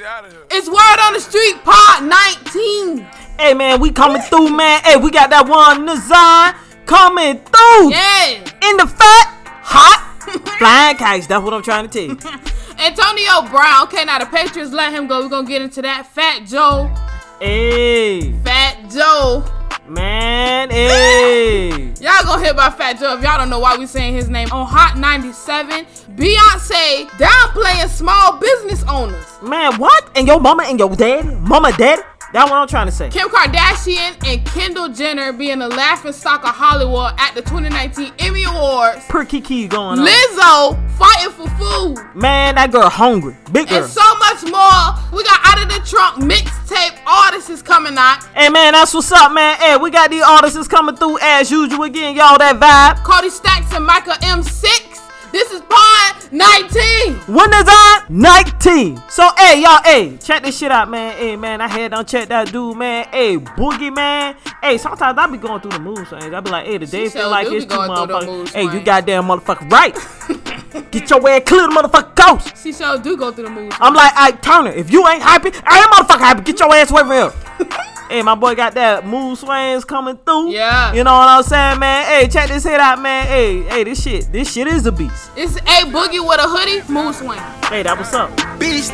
Beyonce out of here. It's Word on the Street, Pod 19. Hey, man, we coming through, man. Hey, we got that one design coming through. Yeah. In the fat, hot, flying case. That's what I'm trying to tell you. Antonio Brown. Okay, now the Patriots let him go. We're going to get into that. Fat Joe. Hey. Fat Joe. Man, hey. Y'all gonna hit by Fat Joe if y'all don't know why we saying his name. On Hot 97, Beyonce downplaying small business owners. Man, what? And your mama and your daddy? Mama, daddy? That's what I'm trying to say. Kim Kardashian and Kendall Jenner being the laughing stock of Hollywood at the 2019 Emmy Awards. Perky key going on. Lizzo fighting for food. Man, that girl hungry. Big girl. And so much more. We got Out of the Trunk mixtape artists coming out. Hey, man, that's what's up, man. Hey, we got these artists coming through as usual again. Y'all, that vibe. Cody Stacks and Micah M6. This is Pod 19. When is that? 19. So, hey, y'all, hey, check this shit out, man. Hey, man, I had done check that dude, man. Hey, Boogie, man. Hey, sometimes I be going through the moves. I be like, hey, today feel so like it's too motherfucking. Hey, you goddamn motherfucker, right? Get your way clear, the motherfucker coast. She sure do go through the moves. I'm like, Ike Turner, if you ain't happy, I ain't motherfucker happy. Get your ass away from here. Hey, my boy got that mood swings coming through. Yeah. You know what I'm saying, man? Hey, check this hit out, man. Hey, this shit is a beast. It's A Boogie with a hoodie, mood swing. Hey, that was up. Beast.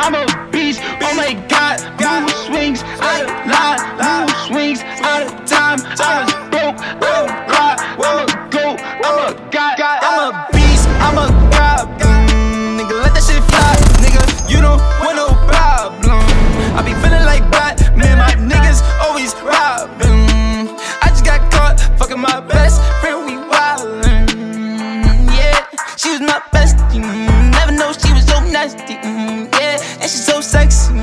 I'm a beast. Oh my God, mood swings. I lied, mood swings. Out of time, I was broke. I was blind. I'm a goat. I'm a god. I'm a beast. I'm a god. Nigga, let that shit fly. Nigga, you don't want no. I be feeling like that, man, my niggas always robbing. I just got caught fucking my best friend, we wildin'. Yeah, she was my bestie. Never know she was so nasty. Yeah, and she's so sexy.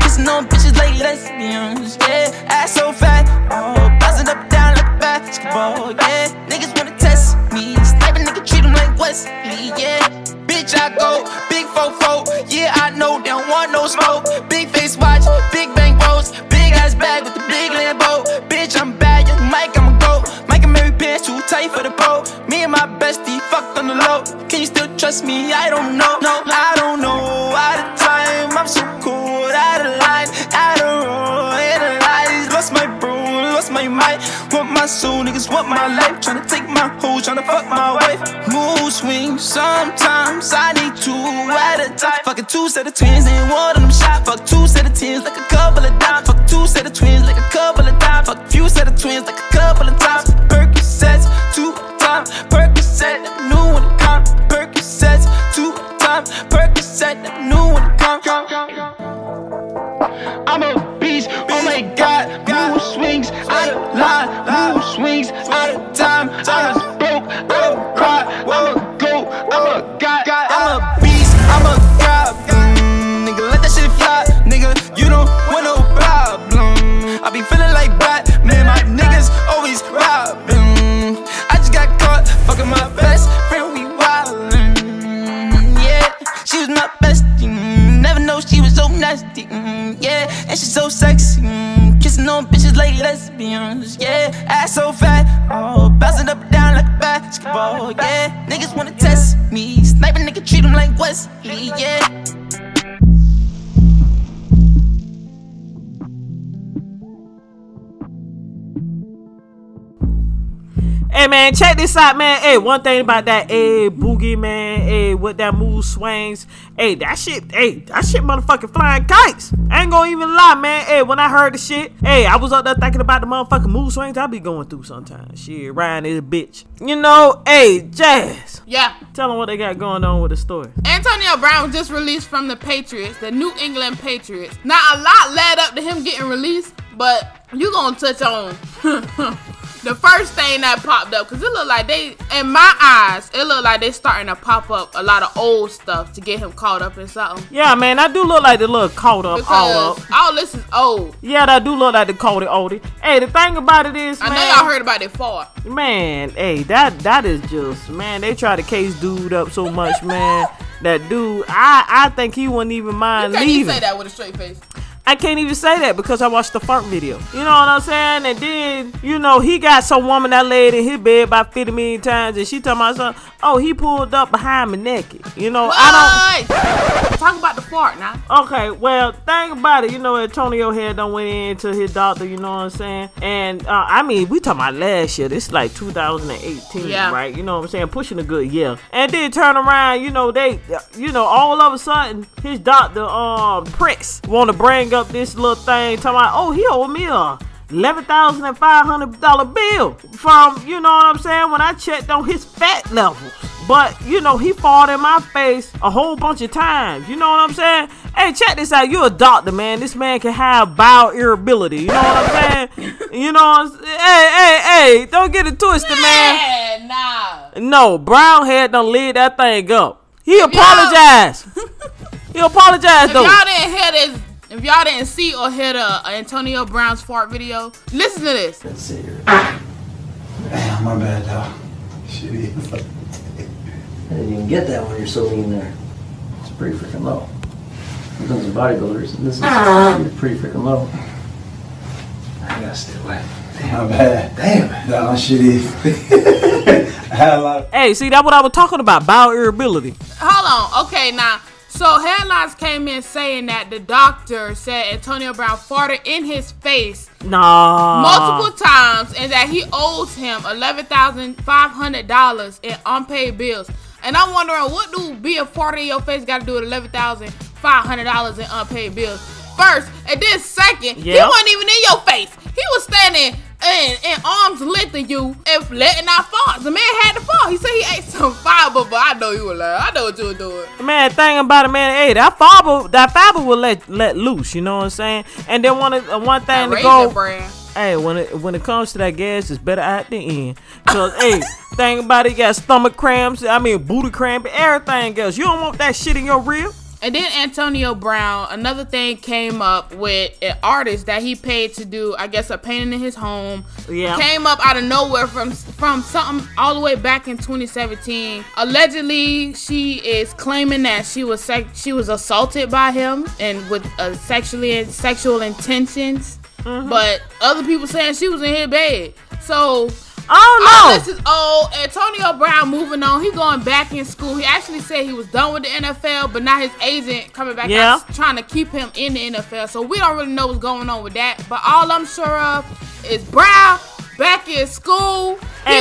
Kissing on bitches like lesbians. Yeah, ass so fat. Oh, bouncing up down like basketball. Yeah, niggas wanna test me. Sniper nigga treat him like Wesley. Yeah, bitch I go big fofo. Yeah, I know they don't want no smoke. Big face watch, big bank rolls, big ass bag with the big Lambo. Bitch, I'm bad, young Mike, I'm a goat. Mike and Mary pants too tight for the boat. Me and my bestie fucked on the low. Can you still trust me? I don't know. No, I don't know. Out of time, I'm so cold, out of line, out of roll, analyze. Lost my bro, lost my mind. Want my soul, niggas want my life. Tryna take my hoe, tryna fuck my wife. Mood swings, sometimes I need two at a time. Fuckin' two set of twins and one of them shot. Fuck two set of tens like a couple of dimes. Fuck two set of twins like a couple of dimes. Fuck few set of twins like a couple of times. Percocets, two times. Percocet, never knew when it come. Percocets, two times. Percocet, never knew when it come. I'm a beast, oh my God. Mood swings, I lie. Mood swings, out of time. I was broke, I don't cry. I'm a goat, I'm a god. I'm a beast, I'm a god. Nigga, let that shit fly. Nigga, you don't want no problem. I be feeling like that, man, my niggas always robbing. I just got caught fucking my best friend, we wildin'. Yeah, she was my bestie. Never know she was so nasty. Yeah, and she's so sexy. Kissing on bitches like lesbians. Yeah, ass so fat. Oh, bouncing up and down like basketball. Yeah, niggas wanna test me. Sniper nigga treat him like Wesley. Yeah. Hey, man, check this out, man. Hey, one thing about that, hey, Boogie, man, hey, with that move swings, hey, that shit motherfucking flying kites. I ain't gonna even lie, man. Hey, when I heard the shit, hey, I was up there thinking about the motherfucking move swings I be going through sometimes. Shit, Ryan is a bitch. You know, hey, Jazz. Yeah. Tell them what they got going on with the story. Antonio Brown was just released from the Patriots, the New England Patriots. Now, a lot led up to him getting released, but you gonna touch on... The first thing that popped up, because it looked like they, in my eyes, it looked like they starting to pop up a lot of old stuff to get him caught up in something. Yeah, man, I do look like the little caught up, all up. All this is old. Yeah, that do look like the Cody oldie. Hey, the thing about it is, I know y'all heard about it far. Man, hey, that is just, man, they try to case dude up so much, man. That dude, I think he wouldn't even mind leaving. You can't even say that with a straight face. I can't even say that because I watched the fart video. You know what I'm saying? And then, you know, he got some woman that laid in his bed about 50 million times, and she talking about something. Oh, he pulled up behind me naked. You know, what? I don't... Talk about the fart now. Okay, well, think about it. You know, Antonio had done went in to his doctor, you know what I'm saying? And, I mean, we talking about last year. This is like 2018, yeah. Right? You know what I'm saying? Pushing a good year. And then turn around, you know, they, you know, all of a sudden, his doctor, Prince, want to bring up this little thing, talking about, oh, he owed me a $11,500 bill from, you know what I'm saying, when I checked on his fat levels. But, you know, he fought in my face a whole bunch of times. You know what I'm saying? Hey, check this out. You're a doctor, man. This man can have bowel irritability. You know what I'm saying? You know what I'm saying? Hey, don't get it twisted, man. No, Brownhead done lit that thing up. He apologized. He apologized, though. Y'all didn't hear this. If y'all didn't see or hear the Antonio Brown's fart video, listen to this. Let's see here. Damn, my bad, dog. Shit is. I didn't even get that when you're so lean there. It's pretty freaking low. Here comes the bodybuilders, and this is pretty freaking low. I gotta stay away. Damn, my bad. Damn. No, shit is. I had a lot of... Hey, see, that's what I was talking about, bowel irritability. Hold on. Okay, now. So headlines came in saying that the doctor said Antonio Brown farted in his face multiple times and that he owes him $11,500 in unpaid bills. And I'm wondering, what do being farted in your face got to do with $11,500 in unpaid bills? First, and then second, He wasn't even in your face. He was standing in arms length of you and letting out farts. The man had to fart. He said he ate some fiber, but I know you were lying. I know what you were doing. Man, thing about it, man, hey, that fiber will let loose, you know what I'm saying? And then one thing to go... Brand. Hey, when it comes to that gas, it's better out the end. Because, hey, thing about it, you got stomach cramps, booty cramp, everything else. You don't want that shit in your rib. And then Antonio Brown, another thing came up with an artist that he paid to do, I guess, a painting in his home. Yeah. Came up out of nowhere from something all the way back in 2017. Allegedly, she is claiming that she was assaulted by him and with sexual intentions. Mm-hmm. But other people saying she was in his bed. So... Oh, no. All this is old. Antonio Brown moving on. He going back in school. He actually said he was done with the NFL, but now his agent coming back out trying to keep him in the NFL. So we don't really know what's going on with that. But all I'm sure of is Brown back in school. Hey,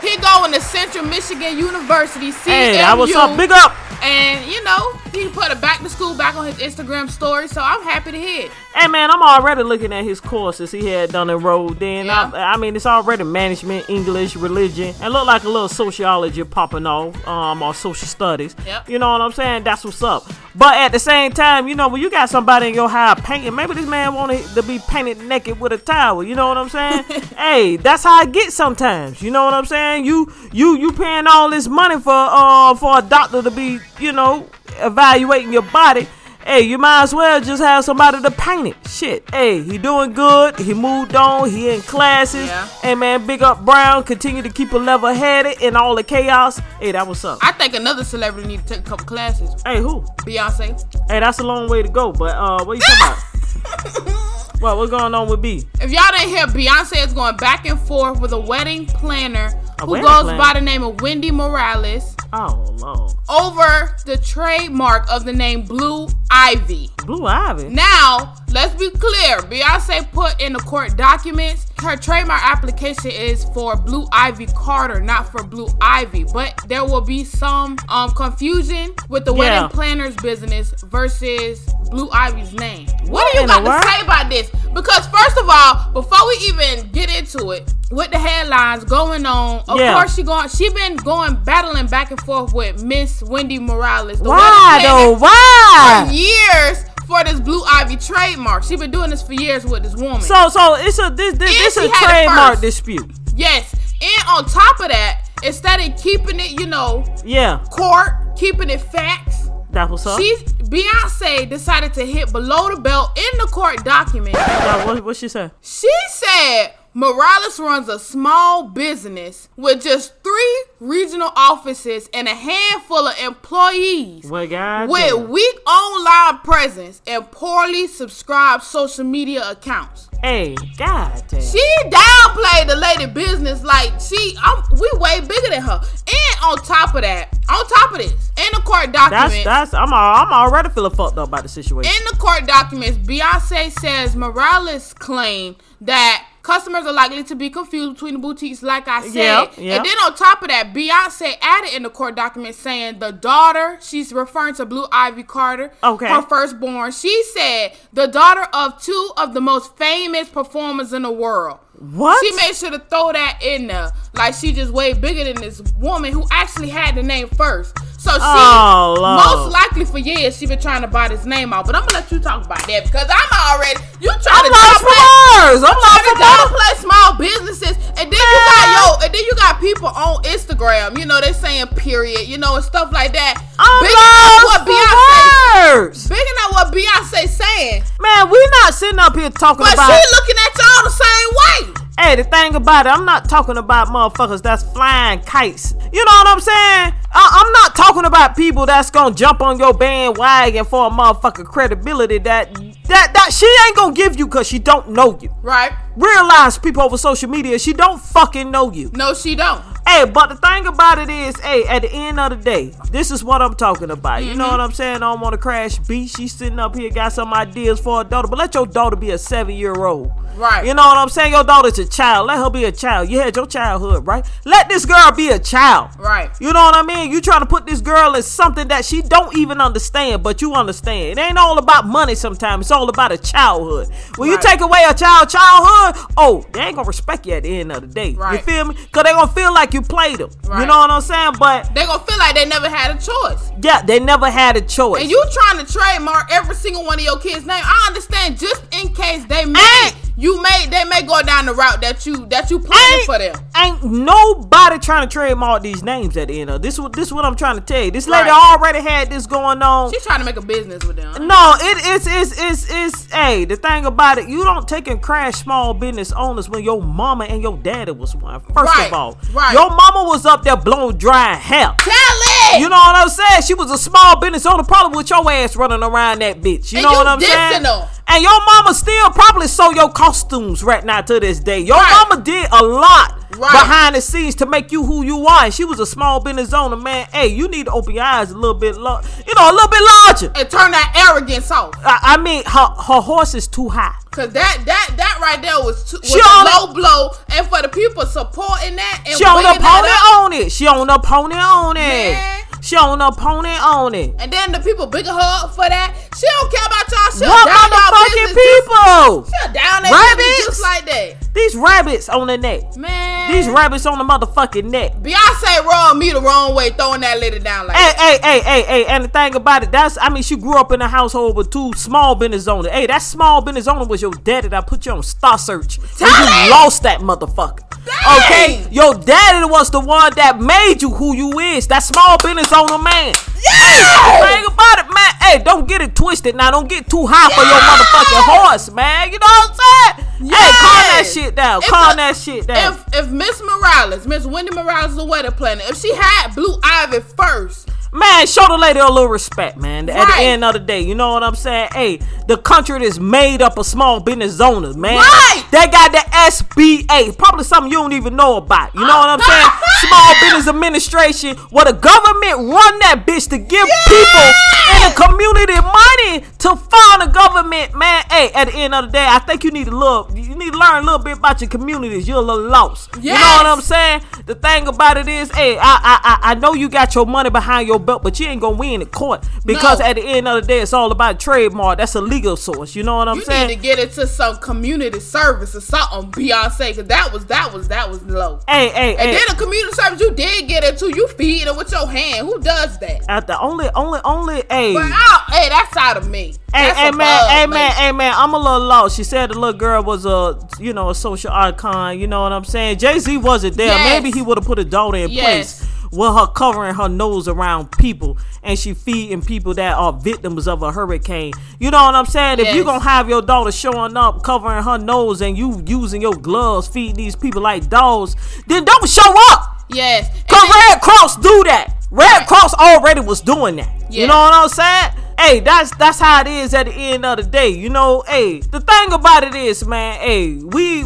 he going to Central Michigan University, CMU. Hey, that was up. Big up. And, you know, he put a back to school back on his Instagram story, so I'm happy to hear it. Hey, man, I'm already looking at his courses he had done enrolled in. Yeah. I mean, it's already management, English, religion, and look like a little sociology popping off, or social studies. Yep. You know what I'm saying? That's what's up. But at the same time, you know, when you got somebody in your hair painting, maybe this man wanted to be painted naked with a towel. You know what I'm saying? Hey, that's how it gets sometimes. You know what I'm saying? You paying all this money for a doctor to be, you know, evaluating your body. Hey, you might as well just have somebody to paint it. Shit. Hey, he doing good. He moved on. He in classes. Yeah. Hey, man, big up Brown. Continue to keep a level headed in all the chaos. Hey, that was up. I think another celebrity need to take a couple classes. Hey, who? Beyonce. Hey, that's a long way to go, but what you talking about? Well, what's going on with B? If y'all didn't hear, Beyonce is going back and forth with a wedding planner by the name of Wendy Morales. Oh, Lord. Over the trademark of the name Blue Ivy. Blue Ivy? Now, let's be clear. Beyonce put in the court documents, her trademark application is for Blue Ivy Carter, not for Blue Ivy. But there will be some confusion with the wedding planner's business versus Blue Ivy's name. What do you got to say about this? Because first of all, before we even get into it, with the headlines going on, of course she been battling back and forth with Miss Wendy Morales. Why? For years. For this Blue Ivy trademark, she been doing this for years with this woman. So it's a this a trademark dispute. Yes, and on top of that, instead of keeping it, you know, court, keeping it facts. That was up. Beyonce decided to hit below the belt in the court document. What she said? She said, Morales runs a small business with just 3 regional offices and a handful of employees with weak online presence and poorly subscribed social media accounts. Hey, goddamn. She downplayed the lady business like we way bigger than her. And on top of this, in the court documents, I'm already feeling fucked up about the situation. In the court documents, Beyonce says Morales claimed that customers are likely to be confused between the boutiques, like I said. Yep. And then on top of that, Beyonce added in the court documents saying the daughter, she's referring to Blue Ivy Carter, her firstborn. She said the daughter of 2 of the most famous performers in the world. What? She made sure to throw that in there. Like, she just way bigger than this woman who actually had the name first. So she, most likely for years, she been trying to buy this name out. But I'm going to let you talk about that because I'm trying to downplay small businesses. And then you got people on Instagram, you know, they saying period, you know, and stuff like that. Bigging out what Beyonce saying. Man, we not sitting up here talking about. But she looking at y'all the same way. Hey, the thing about it, I'm not talking about motherfuckers that's flying kites. You know what I'm saying? I'm not talking about people that's gonna jump on your bandwagon for a motherfucking credibility that she ain't gonna give you because she don't know you. Right. Realize people over social media, she don't fucking know you. No, she don't. Hey, but the thing about it is, hey, at the end of the day, this is what I'm talking about. Mm-hmm. You know what I'm saying? I don't want to crash B. She's sitting up here, got some ideas for her daughter, but let your daughter be a 7-year-old. Right. You know what I'm saying? Your daughter's a child. Let her be a child. You had your childhood, right? Let this girl be a child. Right. You know what I mean? You trying to put this girl in something that she don't even understand, but you understand. It ain't all about money sometimes. It's all about a childhood. When you take away a child's childhood, they ain't going to respect you at the end of the day. Right. You feel me? Because they going to feel like you played them. Right. You know what I'm saying? But they gonna feel like they never had a choice. Yeah, they never had a choice. And you trying to trademark every single one of your kids' name. I understand, just in case they may go down the route that you planning for them. Ain't nobody trying to trademark these names at the end of this. What I'm trying to tell you. This lady already had this going on. She's trying to make a business with them. No, it's the thing about it, you don't take and crash small business owners when your mama and your daddy was one. First of all. Right. Your mama was up there blowing dry hair. Tell it! You know what I'm saying? She was a small business owner, probably with your ass running around that bitch. You know what I'm saying? And your mama still probably sold your costumes right now to this day. Your mama did a lot behind the scenes to make you who you are. And she was a small business owner, man. Hey, you need to open your eyes a little bit larger. And turn that arrogance off. I mean, her horse is too high. Cause that right there was a low blow. And for the people supporting that, and she on the pony on it. She on the pony on it. And then the people bigger her up for that. She don't care about y'all. She'll down the fucking people. She'll down that business just like that. These rabbits on the neck, man. These rabbits on the motherfucking neck. Beyonce rolled me the wrong way, throwing that lady down like that. Hey. And the thing about it, she grew up in a household with 2 small business owners. Hey, that small business owner was your daddy that put you on Star Search. You lost that motherfucker. Dang. Okay, your daddy was the one that made you who you is. That small business owner, man. Yeah. Hey, think about it, man. Hey, don't get it twisted now. Don't get too high for your motherfucking horse, man. You know what I'm saying? Yes. Hey, calm that shit down. If Miss Wendy Morales, the wedding planner, if she had Blue Ivy first. Man, show the lady a little respect, man. Right. At the end of the day, you know what I'm saying? Hey, the country is made up of small business owners, man. Right. They got the SBA, probably something you don't even know about. You know what I'm saying? Small Business Administration, where the government run that bitch to give people in the community money to fund the government, man. Hey, at the end of the day, I think you need to learn a little bit about your communities. You're a little lost. Yes. You know what I'm saying? The thing about it is, hey, I know you got your money behind your belt, but you ain't gonna win in court because at the end of the day, it's all about trademark. That's a legal source. You know what I'm saying? You need to get it to some community service or something, Beyonce, because that was low. Hey. Then the community service you did get it to, you feed it with your hand. Who does that? At the only. Hey, but that's out of me. Hey man, I'm a little lost. She said the little girl was a social icon. You know what I'm saying? Jay-Z wasn't there. Yes. Maybe he would have put a daughter in place. with her covering her nose around people, and she feeding people that are victims of a hurricane. You know what I'm saying? Yes. If you're going to have your daughter showing up covering her nose and you using your gloves feeding these people like dogs, then don't show up. Yes. Because Red Cross do that. Red Cross already was doing that. Yes. You know what I'm saying? Hey, that's how it is at the end of the day. You know, hey, the thing about it is, man, hey, we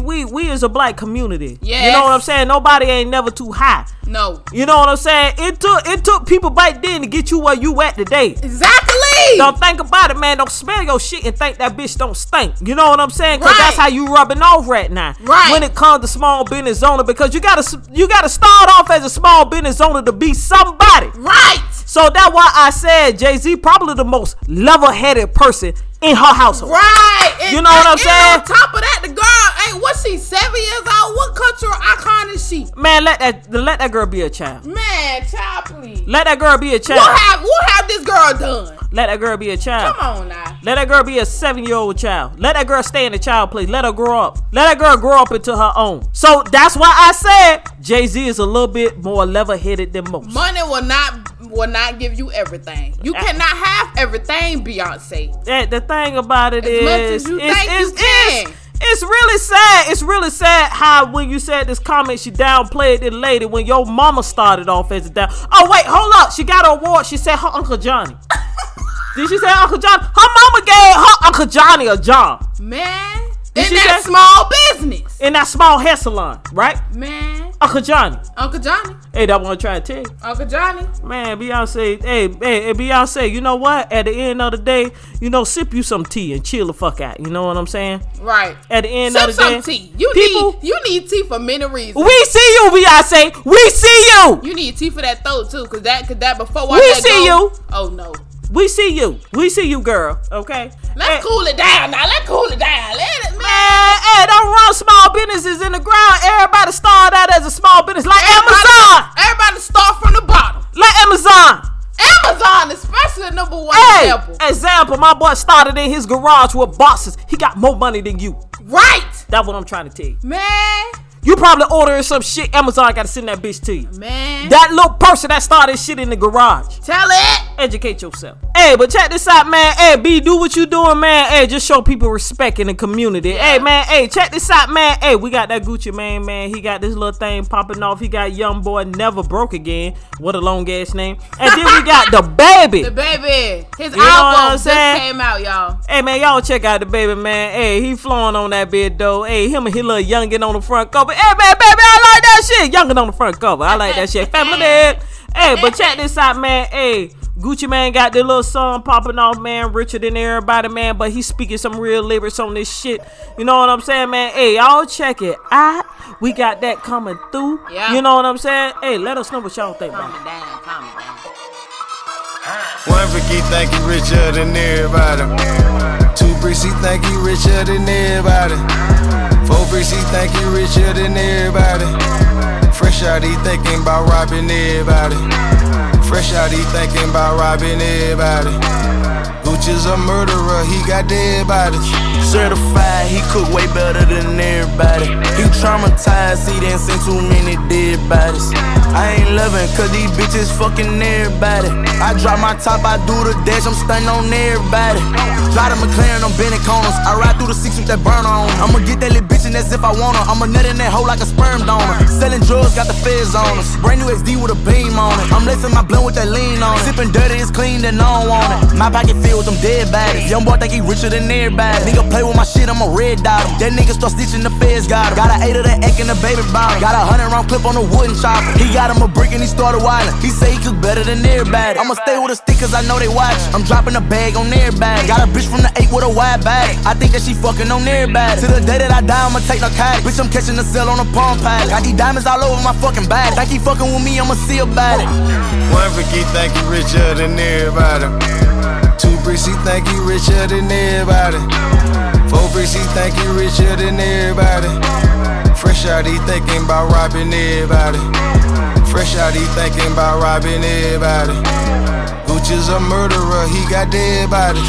is a black community. Yes. You know what I'm saying? Nobody ain't never too high. No. You know what I'm saying? It took people back then to get you where you at today. Exactly. Don't think about it, man. Don't smell your shit and think that bitch don't stink. You know what I'm saying? Because that's how you rubbing off right now. Right. When it comes to small business owner, because you gotta start off as a small business owner to be somebody. Right. So that's why I said Jay-Z probably the most level-headed person in her household. Right. And, you know what I'm saying? On top of that, the girl, hey, what's she, 7 years old? What cultural icon is she? Man, let that girl be a child. Man, child, please. Let that girl be a child. We'll have this girl done. Let that girl be a child. Come on now. Let that girl be a 7-year-old child. Let that girl stay in the child place. Let her grow up. Let that girl grow up into her own. So that's why I said Jay-Z is a little bit more level-headed than most. Money will not give you everything. You cannot have everything, Beyonce. The thing about it is, as much as you think you can. It's really sad. It's really sad how when you said this comment, she downplayed it later when your mama started off as a down. Oh, wait, hold up. She got an award. She said her Uncle Johnny. Did she say Uncle Johnny? Her mama gave her Uncle Johnny a job. Man. In that small business. In that small hair salon, right? Man. Uncle Johnny. Uncle Johnny. Hey, that one trying to tell you. Uncle Johnny. Man, Beyonce. Hey, Beyonce, you know what? At the end of the day, you know, sip you some tea and chill the fuck out. You know what I'm saying? Right. At the end of the day. Sip some tea. You need tea for many reasons. We see you, Beyonce. We see you. You need tea for that throat, too, because that before I let go. We see you. Oh, no. We see you. We see you, girl. Okay? Let's cool it down now. Let's cool it down. Man, hey, don't run small businesses in the ground. Everybody start out as a small business. Like Amazon. Everybody start from the bottom. Like Amazon. Amazon, especially the number one example. Example, my boy started in his garage with boxes. He got more money than you. Right. That's what I'm trying to tell you. Man. You probably ordering some shit. Amazon got to send that bitch to you. Man. That little person that started shit in the garage. Tell it. Educate yourself. Hey, but check this out, man. Hey, B, do what you doing, man. Hey, just show people respect in the community. Yeah. Hey, man. Hey, check this out, man. Hey, we got that Gucci Mane, man. He got this little thing popping off. He got Young Boy Never Broke Again. What a long-ass name. And then we got DaBaby. DaBaby. His album just came out, y'all. Hey, man, y'all check out DaBaby, man. Hey, he flowing on that bed, though. Hey, him and his little youngin' on the front cover. Hey, man, baby, I like that shit. Youngin' on the front cover. I like that shit. Family Dad. Hey, but check this out, man. Hey, Gucci Mane got their little song popping off, man. Richer than everybody, man. But he's speaking some real lyrics on this shit. You know what I'm saying, man? Hey, y'all check it out. We got that coming through. Yep. You know what I'm saying? Hey, let us know what y'all think, man. Calm down. One for Keith think he richer than everybody. Two bricks, he think he richer than everybody. Four bricks, he think he richer than everybody. Fresh out, he thinking about robbing everybody. Fresh out, he thinking about robbing everybody. Gucci's a murderer, he got dead bodies. Certified, he cook way better than everybody. He traumatized, he done seen too many dead bodies. I ain't loving, cause these bitches fucking everybody. I drop my top, I do the dash, I'm stunting on everybody. Drive the McLaren, I'm bending corners. I ride through the six with that burner on. I'ma get that little bitch and that's if I want her. I'ma nut in that hole like a sperm donor. Selling drugs, got the feds on us. Brand new XD with a beam on it. I'm lacing my blend with that lean on it. Sipping dirty, it's clean, then I don't want it. My pocket filled with them dead bodies. Young boy think he richer than everybody. Nigga play with my shit, I'm a red dot him. That nigga start stitching, the feds got him. Got an 8 of that egg and a baby bottle. Got a 100-round clip on the wooden chopper. He got him a brick and he started wildin'. He say he cook better than everybody. I'ma stay with a stick cause I know they watch. I'm dropping a bag on everybody. Got a bitch from the 8 with a wide bag. I think that she fucking on everybody. To the day that I die, I'ma take narcotics. Bitch, I'm catching a cell on a palm pilot. Got these diamonds all over my fucking body. Think he fucking with me, I'ma see about it. One for Keith think he richer than everybody. Two bricks, he think he richer than everybody. Four bricks, he think he richer than everybody. Fresh out, he thinking about robbing everybody. Fresh out, he thinking about robbing everybody. bitches a murderer, he got dead bodies.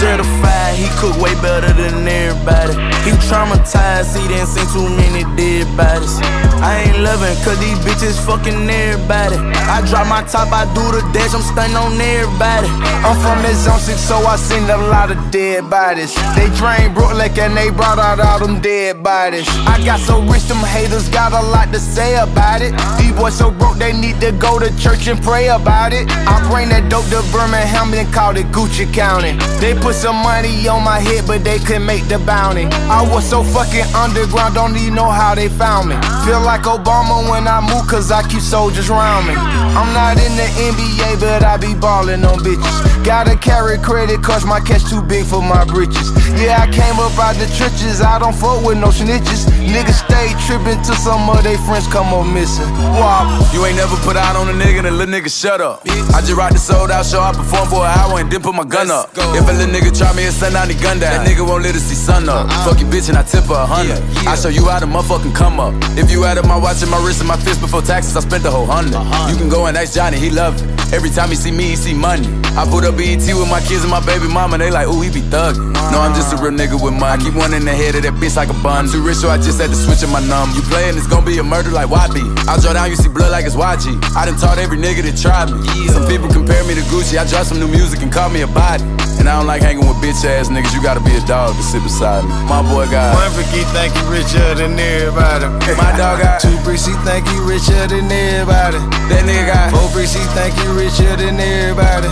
Certified, he cook way better than everybody. He traumatized, he done seen too many dead bodies. I ain't loving, cause these bitches fucking everybody. I drop my top, I do the dash, I'm stunting on everybody. I'm from that zone 6, so I seen a lot of dead bodies. They drained Brooklyn and they brought out all them dead bodies. I got so rich, them haters got a lot to say about it. These boys so broke, they need to go to church and pray about it. I bring that dope to Birmingham and called it Gucci County. They put some money on my head, but they couldn't make the bounty. I was so fucking underground, don't even know how they found me. Feel like Obama when I move, cause I keep soldiers round me. I'm not in the NBA, but I be ballin' on bitches. Gotta carry credit, cause my cash too big for my britches. Yeah, I came up out the trenches, I don't fuck with no snitches. Niggas stay trippin' till some of they friends come up missing. Wow. You ain't never put out on a nigga, then little nigga shut up. I just rocked the sold out show, I performed for an hour and then put my gun up. If a little nigga try me, it's send out the gun down. That nigga won't let us see sun up. Fuck your bitch and I tip her 100. I show you how to motherfucking come up. If you add up my watch and my wrist and my fist before taxes, I spent the whole 100. You can go and ask Johnny, he loved it. Every time he see me, he see money. I put up BET with my kids and my baby mama, they like, ooh, he be thuggin'. No, I'm just a real nigga with money. I keep one in the head of that bitch like a bun. I'm too rich, so I just had to switch in my numb. You playin', it's gon' be a murder like YB. I draw down, you see blood like it's YG. I done taught every nigga that tried me. Some people compare me to Gucci, I drop some new music and call me a body. And I don't like hanging with bitch ass niggas, you gotta be a dog to sit beside me. My boy got one freaky, think he richer than everybody. My dog got two bricks, he think he richer than everybody. That nigga got four bricks, he think he richer than everybody.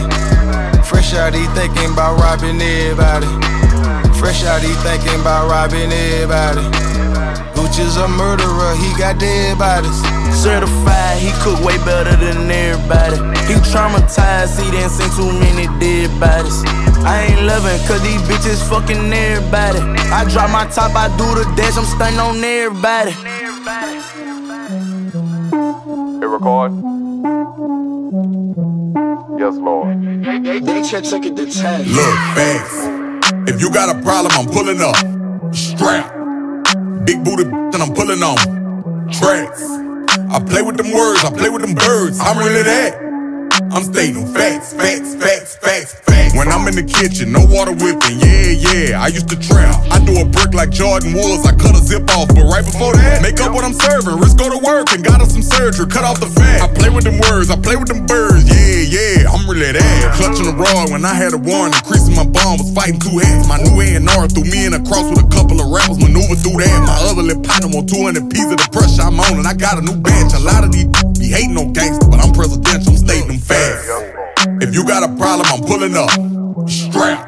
Fresh out, he thinking about robbing everybody. Fresh out, he thinking about robbing everybody. Gucci's a murderer, he got dead bodies. Certified, he cook way better than everybody. He traumatized, he done seen too many dead bodies. I ain't loving, cause these bitches fucking everybody. I drop my top, I do the dash, I'm stunting on everybody. It record? Yes, Lord. They check it to test. Look, fans, if you got a problem, I'm pulling up. Strap. Big booty, and I'm pulling on tracks. I play with them words, I play with them birds. I'm really that. I'm stating facts, facts, facts, facts, facts. When I'm in the kitchen, no water whipping. Yeah, I used to trap. I do a brick like Jordan Woods, I cut a zip off. But right before that, make up what I'm serving. Risk go to work and got us some surgery. Cut off the fat. I play with them words, I play with them birds. Yeah, I'm really that. Clutching the rod when I had a warrant. Increasing my bomb, was fighting two hats. My new A&R threw me in a cross with a couple of rappers. Maneuver through that. My other lip partner on 200 P's of the pressure I'm on. And I got a new bench. A lot of these be hating on gangsters, but I'm presidential. I'm stating them fast. If you got a problem, I'm pulling up. Strap.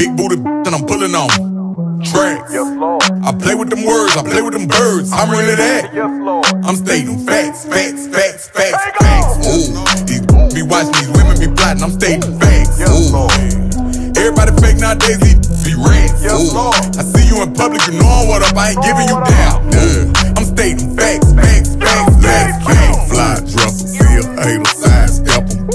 Big booty, and I'm pulling on tracks. I play with them words, I play with them birds. I'm really that. I'm stating facts, facts, facts, facts, facts. Ooh, these be watching, these women be plotting. I'm stating facts. Ooh, everybody fake nowadays. These be rats. Ooh, I see you in public, you know I'm what up. I ain't giving you down. I'm stating facts, facts, facts, facts, facts. Fly dresser, see a hater, sidestep 'em.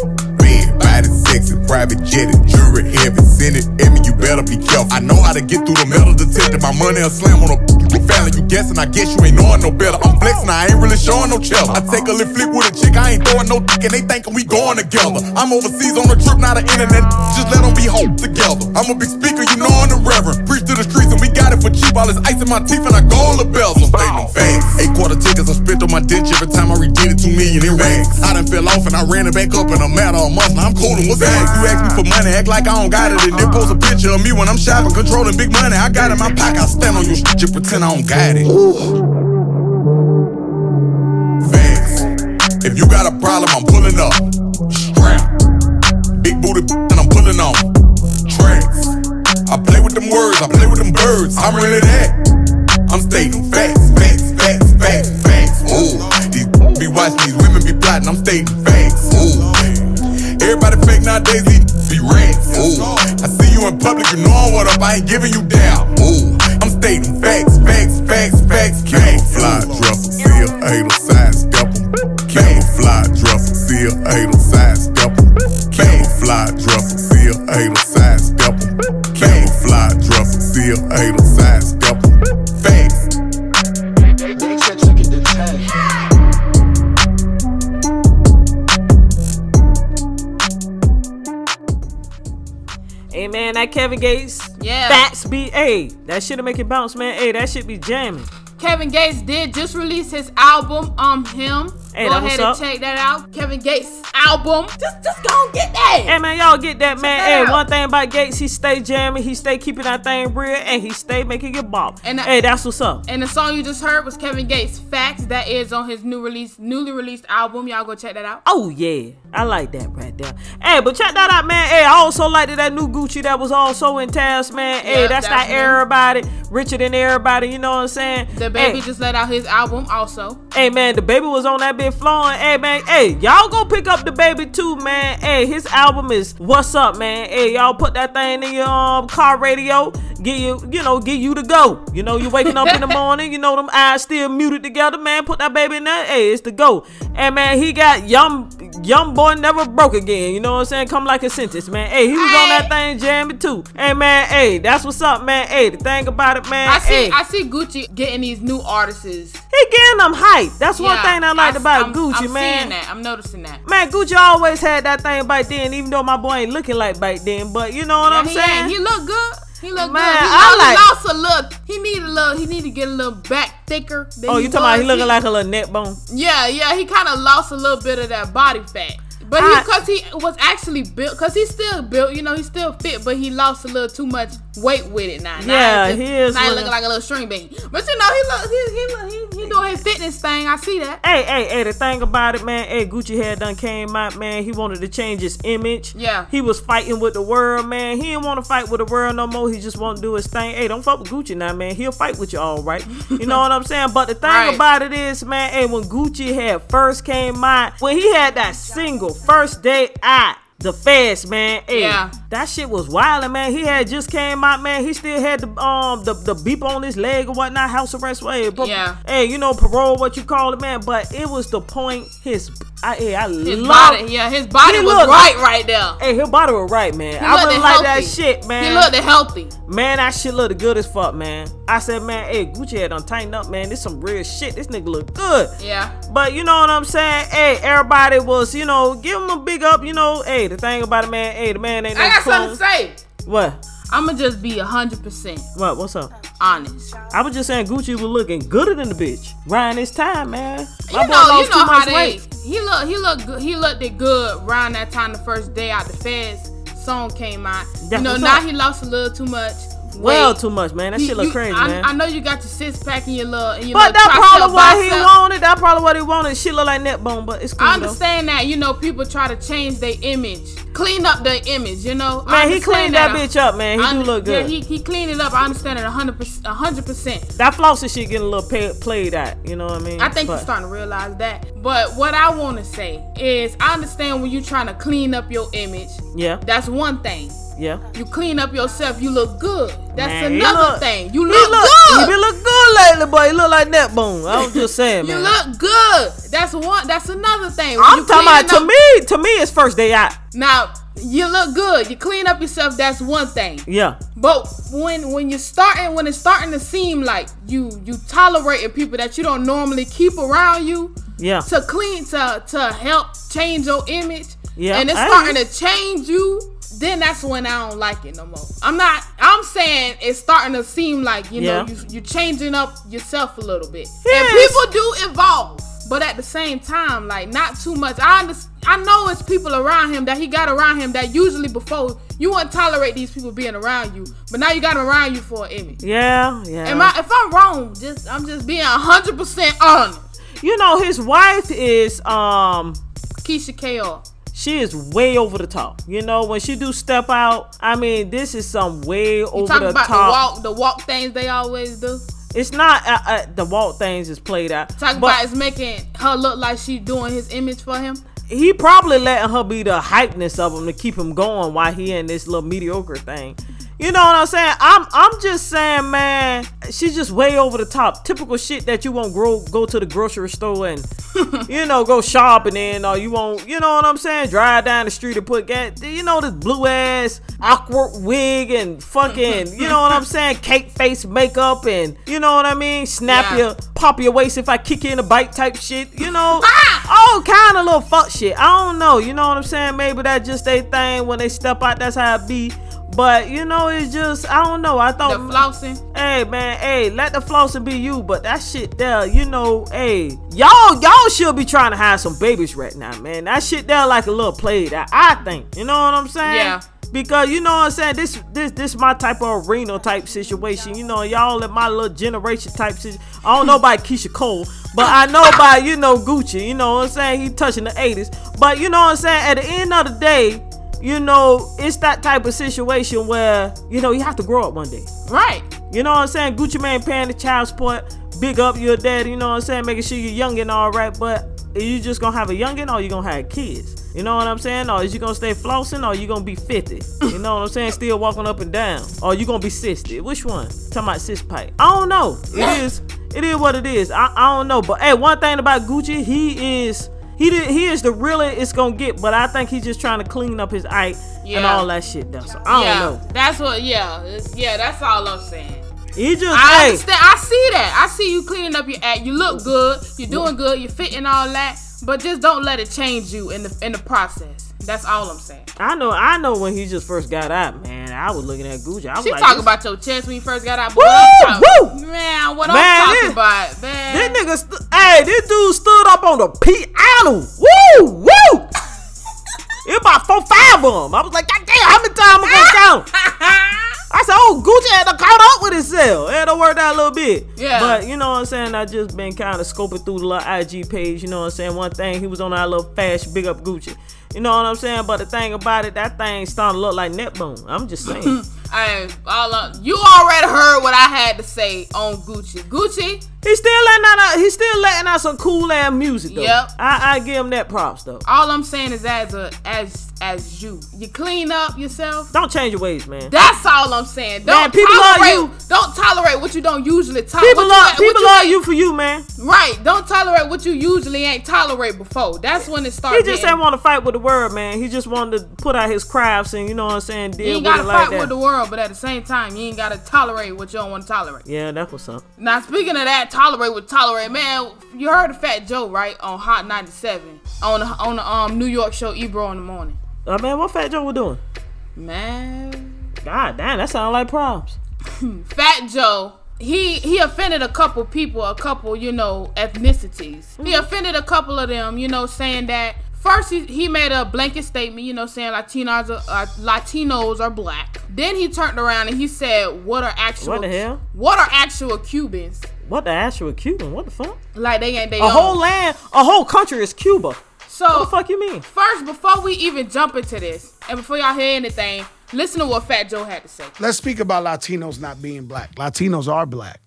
Sexy, private jet, and jury heavy. Send it at me, you better be careful. I know how to get through the metal detector. My money a slam on a family. You guessing, I guess you ain't knowing no better. I'm flexing, I ain't really showing no chill. I take a little flick with a chick, I ain't throwing no dick, and they thinking we going together. I'm overseas on a trip, not an internet. Just let them be hoes together. I'm a big speaker, you know I'm the reverend. Preach to the streets, and we got it for cheap. All this ice in my teeth, and I go all the bells. I'm stating facts. 8-quarter tickets, I spent on my ditch every time I redid it. 2 million in racks. I done fell off, and I ran it back up in a matter of months. Now I'm coolin' what's you ask me for money, act like I don't got it. And then post a picture of me when I'm shopping, controlling big money. I got it in my pocket, I stand on your shit, you pretend I don't got it. Facts. If you got a problem, I'm pulling up. Strap. Big booty, and I'm pulling on tracks. I play with them words, I play with them birds. I'm really that. I'm stating facts, facts, facts, facts, facts. Ooh, these be watching, these women be plotting. I'm stating facts. Ooh. Everybody fake nowadays, these be rats. Ooh, I see you in public, you know I'm what up. I ain't giving you down. Ooh, I'm stating facts, facts, facts, facts, facts. Fly dresser, see a hater, sidestep 'em. Fly dresser, see a hater, sidestep 'em. Fly dresser, see a hater, sidestep 'em. Fly dresser, see a hater, sidestep 'em. Facts. They said look at the tag. Hey, man, that Kevin Gates. Yeah. Facts be, hey, that shit'll make it bounce, man. Hey, that shit be jamming. Kevin Gates did just release his album, Him. Hey, go ahead and check that out. Kevin Gates' album. Just go and get that. Hey, man, y'all get that, man. Check that out. One thing about Gates, he stay jamming, he stay keeping that thing real, and he stay making it bop. Hey, that's what's up. And the song you just heard was Kevin Gates' Facts. That is on his newly released album. Y'all go check that out. Oh, yeah. I like that right there. Hey, but check that out, man. Hey, I also liked that new Gucci that was also in Taz, man. Hey, yep, that's not everybody. Richer than everybody, you know what I'm saying? DaBaby just let out his album also. Hey, man, DaBaby was on that bit flowing. Hey, man, hey, y'all go pick up DaBaby too, man. Hey, his album is What's Up, man. Hey, y'all put that thing in your car radio. Get you to go. You know, you waking up in the morning, you know, them eyes still muted together, man. Put that baby in there. Hey, it's the go. And, man, he got Young Boy Never Broke Again. You know what I'm saying? Come like a sentence, man. Hey, he was on that thing jamming too. Hey, man, hey, that's what's up, man. Hey, the thing about it, man. I see Gucci getting these new artists. He getting them hype. That's one thing I liked about Gucci, I'm man. I'm seeing that. I'm noticing that. Man, Gucci always had that thing back then, even though my boy ain't looking like back then. But you know what I'm saying? He look good. He look man, good. He lost a look. He need to get a little back thicker. Oh, you talking about he looking like a little neck bone? Yeah. He kind of lost a little bit of that body fat. But because he was actually built, because he's still built, you know, he's still fit, but he lost a little too much weight with it now. Now he looking like a little string bean. But you know, he doing his fitness thing. I see that. Hey, the thing about it, man, hey, Gucci had done came out, man. He wanted to change his image. Yeah. He was fighting with the world, man. He didn't want to fight with the world no more. He just want to do his thing. Hey, don't fuck with Gucci now, man. He'll fight with you, all right. You know what I'm saying? But the thing about it is, man, hey, when Gucci had first came out, when he had that single, First Day Out, the fast, man. Hey, yeah. That shit was wildin', man. He had just came out, man. He still had the beep on his leg and whatnot, house arrest. Hey, you know, parole, what you call it, man. But it was the point his body was looked, right there. Hey, his body was right, man. I really like that shit, man. He looked healthy. Man, that shit looked good as fuck, man. I said, man, hey, Gucci had done tightened up, man. This some real shit. This nigga look good. Yeah. But you know what I'm saying? Hey, everybody was, you know, give him a big up, you know. Hey, the thing about it, man, hey, the man ain't no clone. I got something to say. What? I'ma just be 100%. What? What's up? Honest. I was just saying Gucci was looking gooder than the bitch. Around this time, man. My boy lost too much weight. He looked good around that time. The first day out the Feds song came out. You know, now he lost a little too much. Well, too much, man. That shit look crazy, man. I know you got your six pack in your little. But that's probably what he wanted. Shit look like neck bone, but it's cool. I understand that, you know, people try to change their image, clean up their image, you know. Man, he cleaned that bitch up, man. He do look good. Yeah, he cleaned it up. I understand it 100%. That flossy shit getting a little played at, you know what I mean? I think he's starting to realize that. But what I want to say is, I understand when you're trying to clean up your image. Yeah. That's one thing. Yeah. You clean up yourself, you look good. That's another thing. You look good. You been look good lately, boy. You look like that bone. I was just saying, man. You look good. That's another thing. I'm talking about to me it's first day out. Now, you look good. You clean up yourself, that's one thing. Yeah. But when it's starting to seem like you tolerating people that you don't normally keep around you, yeah, to clean to help change your image. Yeah. And it's starting to change you. Then that's when I don't like it no more. I'm saying it's starting to seem like, you're changing up yourself a little bit. Yes. And people do evolve. But at the same time, like, not too much. I know it's people around him that he got around him that usually before you wouldn't tolerate these people being around you, but now you got them around you for an image. Yeah. If I'm wrong, I'm just being 100% honest. You know, his wife is Keisha K.R. She is way over the top. You know, when she do step out, I mean, this is some way over the top. You talking about the walk things they always do? It's not the walk things is played out. Talking about it's making her look like she doing his image for him? He probably letting her be the hypeness of him to keep him going while he in this little mediocre thing. You know what I'm saying? I'm just saying, man, she's just way over the top. Typical shit that you won't go to the grocery store and, you know, go shopping in, or you won't, you know what I'm saying? Drive down the street and put gas, you know, this blue ass awkward wig and fucking, you know what I'm saying? Cake face makeup and, you know what I mean? Pop your waist if I kick you in the bike type shit, you know? All kind of little fuck shit. I don't know, you know what I'm saying? Maybe that's just they thing when they step out, that's how it be. But you know, it's just, I don't know. I thought the flossing. Hey man, hey, let the flossing be you. But that shit there, you know, hey, y'all should be trying to hide some babies right now, man. That shit there like a little played out, I think. You know what I'm saying? Yeah. Because you know what I'm saying, this my type of arena type situation. You know, y'all at my little generation type situation. I don't know about Keisha Cole, but I know about, you know, Gucci. You know what I'm saying? He touching the 80s. But you know what I'm saying? At the end of the day, you know, it's that type of situation where, you know, you have to grow up one day. Right. You know what I'm saying? Gucci Mane paying the child support. Big up your daddy, you know what I'm saying? Making sure you're young and all right. But are you just going to have a youngin' or you going to have kids? You know what I'm saying? Or is you going to stay flossing or you going to be 50? You know what I'm saying? Still walking up and down. Or you going to be 60? Which one? Talking about sis pipe. I don't know. It is what it is. I don't know. But hey, one thing about Gucci, he is the realest it's going to get. But I think he's just trying to clean up his eye and all that shit though. So I don't know. That's what, that's all I'm saying. I understand. I see that. I see you cleaning up your act. You look good. You're doing good. You're fitting all that. But just don't let it change you in the process. That's all I'm saying. I know when he just first got out, man, I was looking at Gucci. I was she like, talking about your chest when you first got out. Boy, man, what I'm talking about, man. This nigga, this dude stood up on the piano. Woo, woo. It about 4-5 of them. I was like, God damn, how many times am I going to count? I said, oh, Gucci had to caught up with himself. It had to work out a little bit. Yeah. But, you know what I'm saying? I just been kind of scoping through the little IG page. You know what I'm saying? One thing, he was on our little fashion, big up Gucci. You know what I'm saying? But the thing about it, that thing starting to look like Netbone. I'm just saying. You already heard what I had to say on Gucci. Gucci. He's still letting out some cool ass music though. Yep. I give him that props though. All I'm saying is as you clean up yourself. Don't change your ways, man. That's all I'm saying. Don't tolerate. Don't tolerate what you don't usually tolerate. People love you for you, man. Right. Don't tolerate what you usually ain't tolerate before. That's when it starts. He just ain't want to fight with the world, man. He just wanted to put out his crafts and, you know what I'm saying, deal with it like that. You ain't gotta fight with the world, but at the same time, you ain't gotta tolerate what you don't want to tolerate. Yeah, that's what's up. Now, speaking of that, tolerate, man. You heard of Fat Joe, right? On Hot 97 on the New York show Ebro in the Morning. Man, what Fat Joe was doing? Man, god damn, that sounds like problems. Fat Joe. He offended a couple people, a couple, you know, ethnicities. Mm-hmm. He offended a couple of them, you know, saying that. First, he made a blanket statement, you know, saying Latinos are black. Then he turned around and he said, what are actual Cubans? What the actual Cuban? What the fuck? Like they ain't they own. A whole country is Cuba. So what the fuck you mean? First, before we even jump into this, and before y'all hear anything, listen to what Fat Joe had to say. Let's speak about Latinos not being black. Latinos are black.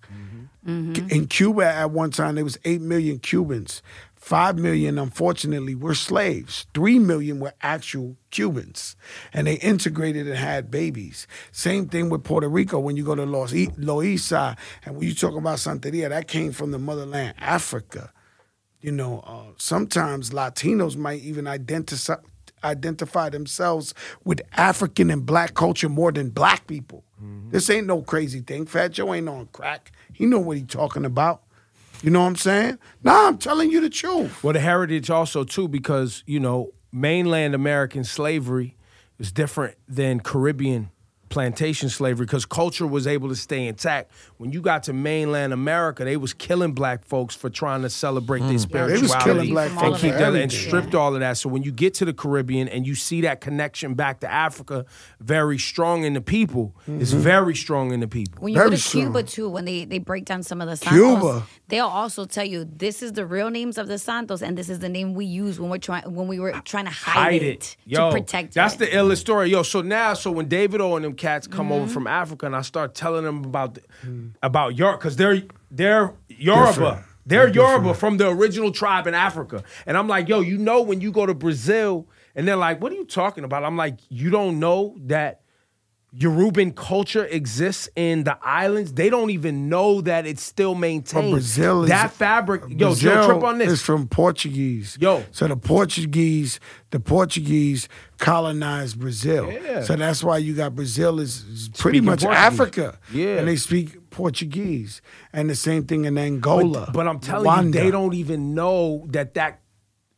Mm-hmm. Mm-hmm. In Cuba at one time, there was 8 million Cubans. 5 million, unfortunately, were slaves. 3 million were actual Cubans, and they integrated and had babies. Same thing with Puerto Rico. When you go to Loíza, and when you talk about Santeria, that came from the motherland, Africa. You know, sometimes Latinos might even identify themselves with African and black culture more than black people. Mm-hmm. This ain't no crazy thing. Fat Joe ain't on crack. He know what he talking about. You know what I'm saying? Nah, I'm telling you the truth. Well, the heritage also, too, because, you know, mainland American slavery is different than Caribbean plantation slavery because culture was able to stay intact. When you got to mainland America, they was killing black folks for trying to celebrate their spirituality. They was killing black folks and stripped all of that. So when you get to the Caribbean and you see that connection back to Africa, very strong in the people. Mm-hmm. It's very strong in the people. When you go to Cuba, too, when they break down some of the Santos, they'll also tell you this is the real names of the Santos and this is the name we use when we were trying to hide it. Yo, to protect that's it. That's the illest story. Yo, so when David O and them cats come over from Africa and I start telling them about York because they're Yoruba. They're Yoruba from the original tribe in Africa. And I'm like, yo, you know when you go to Brazil and they're like, what are you talking about? I'm like, you don't know that Yoruban culture exists in the islands. They don't even know that it's still maintained. But Brazil is... That fabric... Yo, Joe, trip on this. It's from Portuguese. Yo. So the Portuguese colonized Brazil. Yeah. So that's why you got Brazil is pretty much Portuguese. Africa. Yeah. And they speak Portuguese. And the same thing in Angola. But I'm telling you, they don't even know that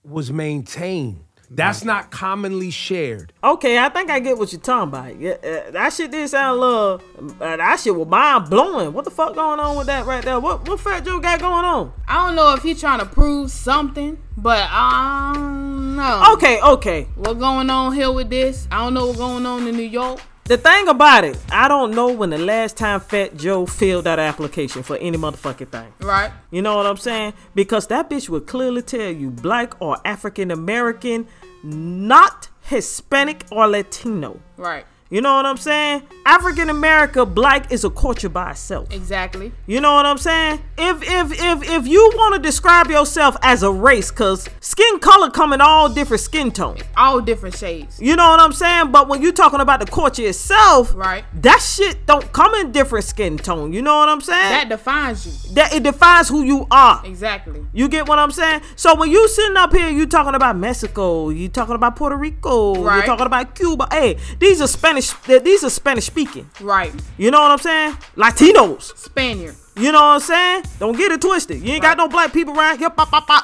was maintained. That's not commonly shared. Okay, I think I get what you're talking about. Yeah, that shit did sound a little... that shit was mind-blowing. What the fuck going on with that right there? What Fat Joe got going on? I don't know if he's trying to prove something, but I don't know. Okay. What's going on here with this? I don't know what's going on in New York. The thing about it, I don't know when the last time Fat Joe filled out an application for any motherfucking thing. Right. You know what I'm saying? Because that bitch would clearly tell you black or African American, not Hispanic or Latino. Right. You know what I'm saying? African America, black is a culture by itself. Exactly. You know what I'm saying? If you want to describe yourself as a race, cause skin color come in all different skin tones, all different shades. You know what I'm saying? But when you're talking about the culture itself, right? That shit don't come in different skin tone. You know what I'm saying? That defines you. That it defines who you are. Exactly. You get what I'm saying? So when you sitting up here, you talking about Mexico, you talking about Puerto Rico, right. You talking about Cuba. Hey, these are Spanish speaking. Right. You know what I'm saying? Latinos. Spaniard. You know what I'm saying? Don't get it twisted. You ain't got no black people around here.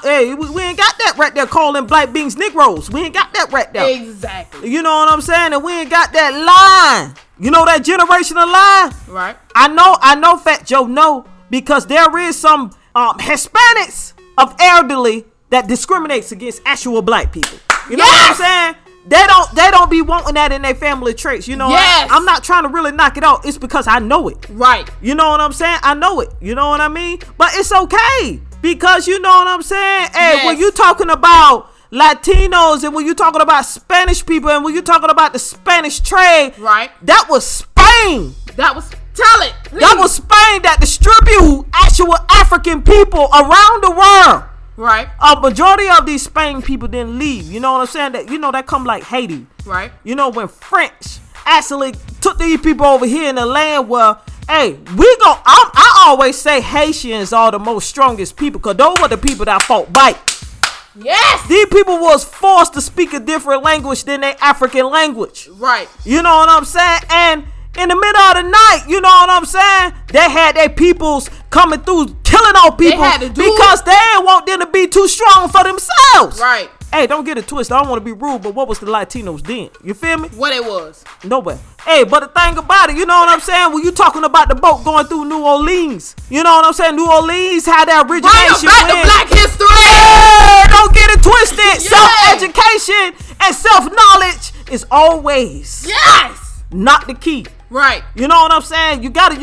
Hey, we ain't got that right there calling black beings Negroes. We ain't got that right there. Exactly. You know what I'm saying? And we ain't got that line. You know that generational line? Right. I know Fat Joe know because there is some Hispanics of elderly that discriminates against actual black people. You know what I'm saying? They don't be wanting that in their family traits. You know, yes. I'm not trying to really knock it out. It's because I know it. Right. You know what I'm saying? I know it. You know what I mean? But it's okay because you know what I'm saying? Hey, yes. When you talking about Latinos and when you talking about Spanish people and when you talking about the Spanish trade, right? That was Spain. That was tell it. Please. That was Spain that distribute actual African people around the world. Right. A majority of these Spain people didn't leave. You know what I'm saying? That you know that come like Haiti. Right. You know when French actually took these people over here in the land where, hey, I always say Haitians are the most strongest people because those were the people that fought back. Yes. These people was forced to speak a different language than their African language. Right. You know what I'm saying? And in the middle of the night, you know what I'm saying? They had their peoples coming through, killing all people because they didn't want them to be too strong for themselves. Right. Hey, don't get it twisted. I don't want to be rude, but what was the Latinos then? You feel me? What it was. Nowhere. Hey, but the thing about it, you know what I'm saying? When you talking about the boat going through New Orleans, you know what I'm saying? New Orleans had that origination. Right about the black history. Yeah, don't get it twisted. Yeah. Self-education and self-knowledge is always not the key. Right. You know what I'm saying? You gotta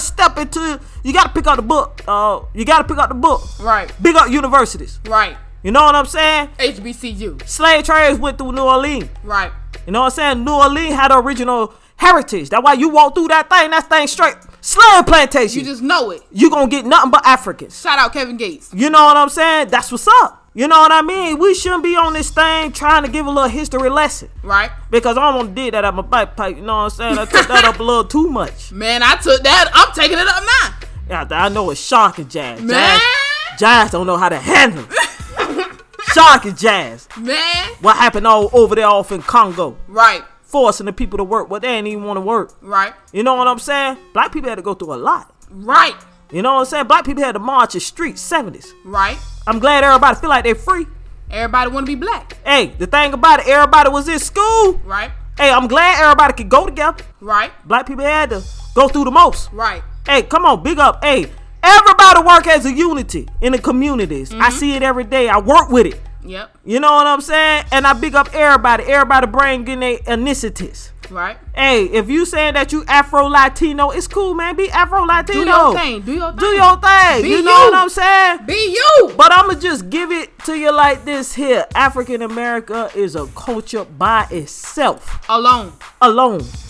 step into, you gotta pick up the book. You gotta pick up the book. Right. Big up universities. Right. You know what I'm saying? HBCU. Slave trades went through New Orleans. Right. You know what I'm saying? New Orleans had the original heritage. That's why you walk through that thing straight. Slave plantation. You just know it. You gonna get nothing but Africans. Shout out Kevin Gates. You know what I'm saying? That's what's up. You know what I mean? We shouldn't be on this thing trying to give a little history lesson. Right. Because I almost did that at my bike pipe. You know what I'm saying? I took that up a little too much. Man, I took that. I'm taking it up now. Yeah, I know it's shocking jazz. Man. Jazz don't know how to handle it. Shocking jazz. Man. What happened all over there off in Congo. Right. Forcing the people to work what they ain't even want to work. Right. You know what I'm saying? Black people had to go through a lot. Right. You know what I'm saying? Black people had to march the streets, 70s. Right. I'm glad everybody feel like they're free. Everybody want to be black. Hey, the thing about it, everybody was in school. Right. Hey, I'm glad everybody could go together. Right. Black people had to go through the most. Right. Hey, come on, big up. Hey, everybody work as a unity in the communities. Mm-hmm. I see it every day. I work with it. Yep. You know what I'm saying? And I big up everybody. Everybody bring in their initiatives. Right. Hey, if you saying that you Afro-Latino, it's cool, man. Be Afro-Latino. Do your thing. You know what I'm saying? Be you. But I'm going to just give it to you like this here. African America is a culture by itself. Alone.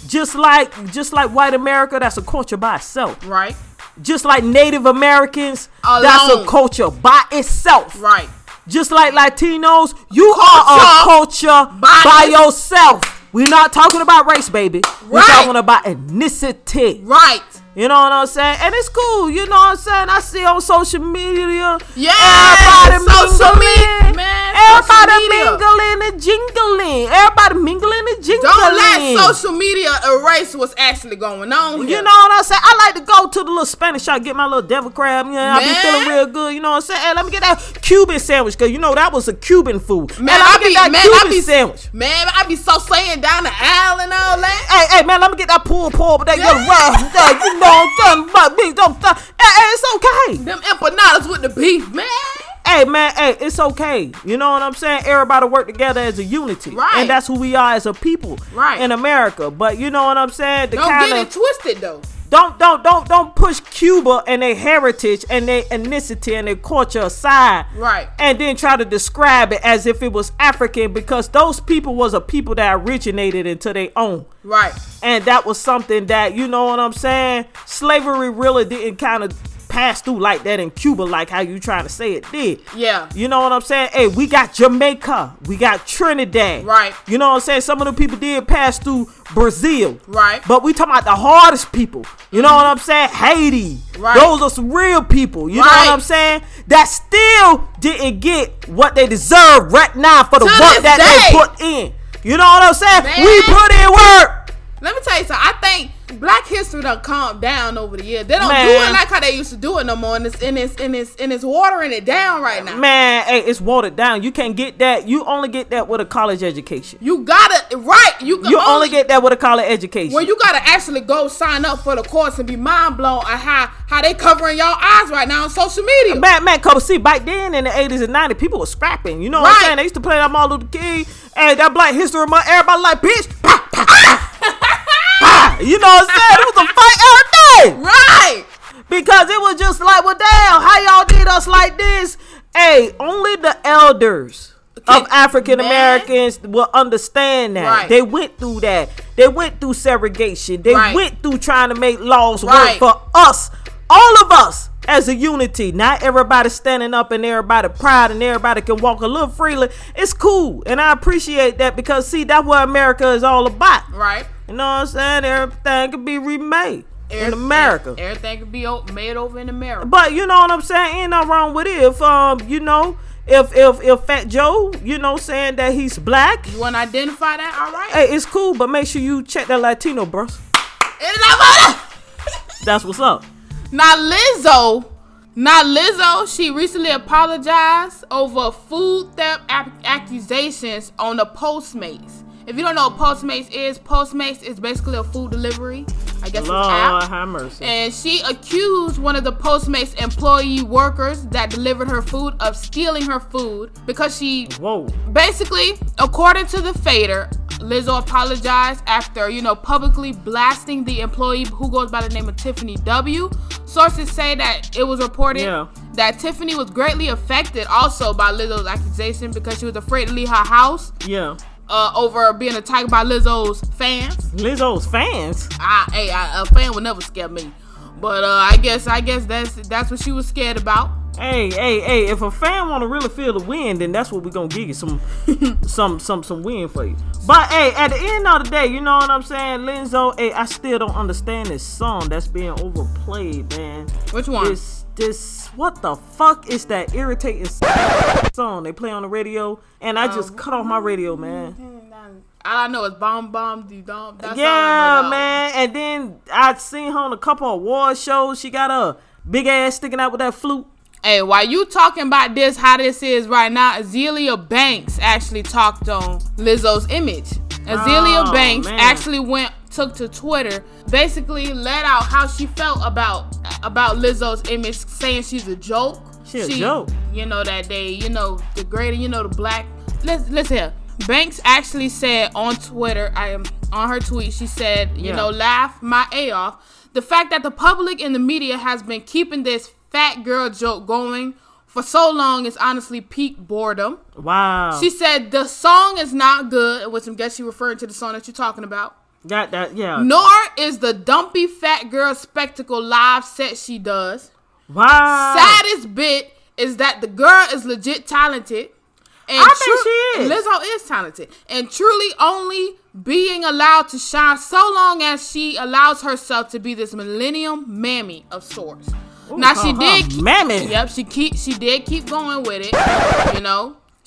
Just like white America, that's a culture by itself. Right. Just like Native Americans, alone. That's a culture by itself. Right. Just like Latinos, you are a culture by yourself. We're not talking about race, baby. Right. We're talking about ethnicity. Right. You know what I'm saying? And it's cool. You know what I'm saying? I see on social media. Yeah. Everybody social media, man. everybody mingling and jingling. Everybody mingling and jingling. Don't let social media erase what's actually going on here. You know what I'm saying? I like to go to the little Spanish shop, get my little devil crab. You know, I be feeling real good. You know what I'm saying? Hey, let me get that Cuban sandwich, because you know that was a Cuban food. Man, hey, I be that man, Cuban sandwich. Man, I be so saying down the aisle and all that. Hey, man, let me get that pulled pork. But they go rough. You know what I'm talking. Hey, it's okay. Them empanadas with the beef, man. Hey, man, hey, it's okay. You know what I'm saying? Everybody work together as a unity. Right. And that's who we are as a people in America. But you know what I'm saying? Don't get it twisted, though. Don't push Cuba and their heritage and their ethnicity and their culture aside. Right. And then try to describe it as if it was African, because those people was a people that originated into their own. Right. And that was something that, you know what I'm saying? Slavery really didn't kind of pass through like that in Cuba, like how you trying to say it did. Yeah. You know what I'm saying? Hey, we got Jamaica. We got Trinidad. Right. You know what I'm saying? Some of the people did pass through Brazil. Right. But we talking about the hardest people. You know what I'm saying? Haiti. Right. Those are some real people. You know what I'm saying? That still didn't get what they deserve right now for the work that they put in. You know what I'm saying? Man. We put in work. Let me tell you something. I think Black history done calmed down over the years. They don't do it like how they used to do it no more, and it's watering it down right now. Man, hey, it's watered down. You can't get that. You only get that with a college education. You gotta You only get that with a college education. Well, you gotta actually go sign up for the course and be mind blown at how they covering y'all eyes right now on social media. Man, cause see, back then in the 80s and 90s, people were scrapping. You know what I'm saying? They used to play that Martin Luther King and that Black History Month. Everybody like, bitch, pop, pop, pop. You know what I'm saying? It was a fight every day. Right. Because it was just like, well, damn, how y'all did us like this? Hey, only the elders of African Americans will understand that. Right. They went through that. They went through segregation. They went through trying to make laws work for us, all of us, as a unity. Not everybody standing up and everybody proud and everybody can walk a little freely. It's cool. And I appreciate that, because, see, that's what America is all about. Right. You know what I'm saying? Everything could be remade in America. Everything could be made over in America. But you know what I'm saying? Ain't nothing wrong with it. If Fat Joe, saying that he's Black. You want to identify that? All right. Hey, it's cool, but make sure you check that Latino, bro. That's what's up. Now, Lizzo, she recently apologized over food theft accusations on the Postmates. If you don't know what Postmates is basically a food delivery, I guess, Lord, it's app. Have mercy. And she accused one of the Postmates employee workers that delivered her food of stealing her food, because she... Whoa. Basically, according to the fader, Lizzo apologized after, publicly blasting the employee who goes by the name of Tiffany W. Sources say that it was reported that Tiffany was greatly affected also by Lizzo's accusation, because she was afraid to leave her house. Yeah. Over being attacked by Lizzo's fans. Lizzo's fans? A fan would never scare me. But I guess that's what she was scared about. Hey! If a fan want to really feel the wind, then that's what we're gonna give you, some wind for you. But hey, at the end of the day, you know what I'm saying, Lizzo. Hey, I still don't understand this song that's being overplayed, man. Which one? This what the fuck is that irritating song they play on the radio? And I just cut off my radio, man. All I know is bomb, bomb, de dom. That's all I know, man. And then I seen her on a couple of award shows. She got a big ass sticking out with that flute. Hey, while you talking about this, how this is right now, Azealia Banks actually talked on Lizzo's image. Azealia Banks actually took to Twitter, basically let out how she felt about Lizzo's image, saying she's a joke. She's a joke. You know, that they, degrading, the Black. Listen here. Banks actually said on Twitter, on her tweet, she said, laugh my A off. The fact that the public and the media has been keeping this fat girl joke going for so long is honestly peak boredom. Wow. She said the song is not good, which I guess she referring to the song that you're talking about. That. Nor is the dumpy fat girl spectacle live set she does. Wow. Saddest bit is that the girl is legit talented. And I think she is. Lizzo is talented. And truly only being allowed to shine so long as she allows herself to be this millennium mammy of sorts. Ooh, now she did keep going with it.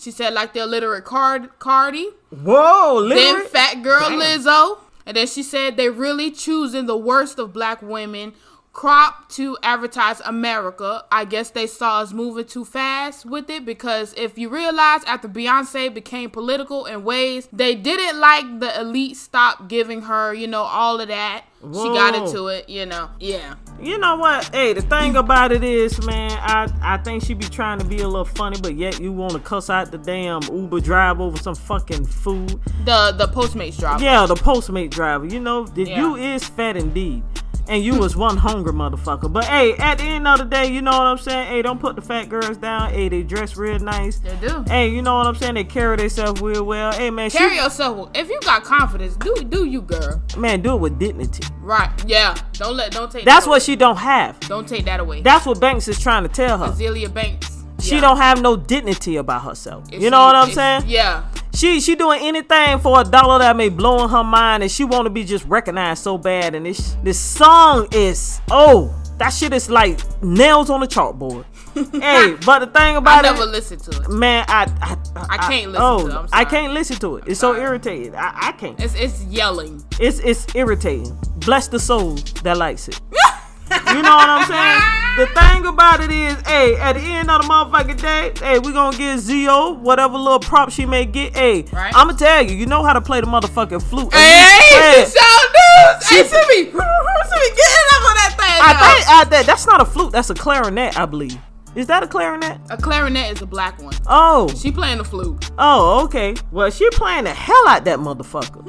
She said like the illiterate Cardi. Whoa, literate? Then fat girl Lizzo. And then she said they really choosing the worst of black women crop to advertise America. I guess they saw us moving too fast with it, because if you realize after Beyonce became political in ways, they didn't like the elite stop giving her, you know, all of that. Whoa. She got into it, you know. Yeah. You know what? Hey, the thing about it is, man, I think she be trying to be a little funny, but yet you want to cuss out the damn Uber driver over some fucking food. The Postmates driver. Yeah, the Postmate driver. You know, you is fat indeed. And you was one hungry motherfucker. But, hey, at the end of the day, you know what I'm saying? Hey, don't put the fat girls down. Hey, they dress real nice. They do. Hey, you know what I'm saying? They carry themselves real well. Hey, man. Carry yourself well. If you got confidence, do you, girl. Man, do it with dignity. Right. Yeah. Don't take that away. That's what she don't have. Don't take that away. That's what Banks is trying to tell her. Azealia Banks. She don't have no dignity about herself. You know what I'm saying? Yeah. She doing anything for a dollar that may blow in her mind, and she want to be just recognized so bad. And this song is, that shit is like nails on a chalkboard. Hey, but the thing about it, I never listened to it. Man, I can't listen to it. I'm sorry. I can't listen to it. It's so irritating. I can't. It's yelling. It's irritating. Bless the soul that likes it. You know what I'm saying? The thing about it is, hey, at the end of the motherfucking day, hey, we gonna get Zio, whatever little prop she may get. Hey, right? I'ma tell you, you know how to play the motherfucking flute. Hey, it's y'all dudes. Hey, Timmy, get up on that thing. That's not a flute. That's a clarinet, I believe. Is that a clarinet? A clarinet is a black one. Oh. She playing the flute. Oh, okay. Well, she playing the hell out that motherfucker.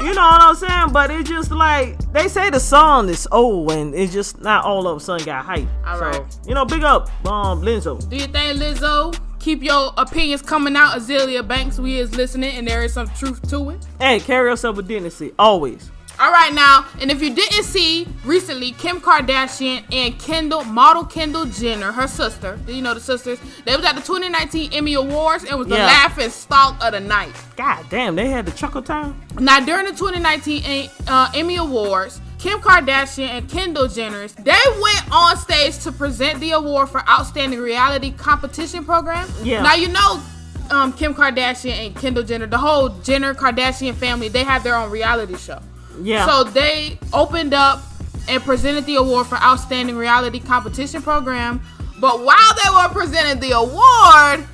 You know what I'm saying? But it's just like, they say the song is old and it's just not all of a sudden got hype. All right. So, you know, big up, Lizzo. Do you think, Lizzo, keep your opinions coming out, Azealia Banks? We is listening and there is some truth to it. And carry yourself with dignity, always. All right now, and if you didn't see, recently, Kim Kardashian and Kendall Jenner, her sister, you know the sisters, they was at the 2019 Emmy Awards and was the laughing stock of the night. God damn, they had the chuckle time. Now, during the 2019 Emmy Awards, Kim Kardashian and Kendall Jenner, they went on stage to present the award for Outstanding Reality Competition Program. Yeah. Now, you know, Kim Kardashian and Kendall Jenner, the whole Jenner-Kardashian family, they have their own reality show. Yeah. So they opened up and presented the award for Outstanding Reality Competition Program. But while they were presenting the award,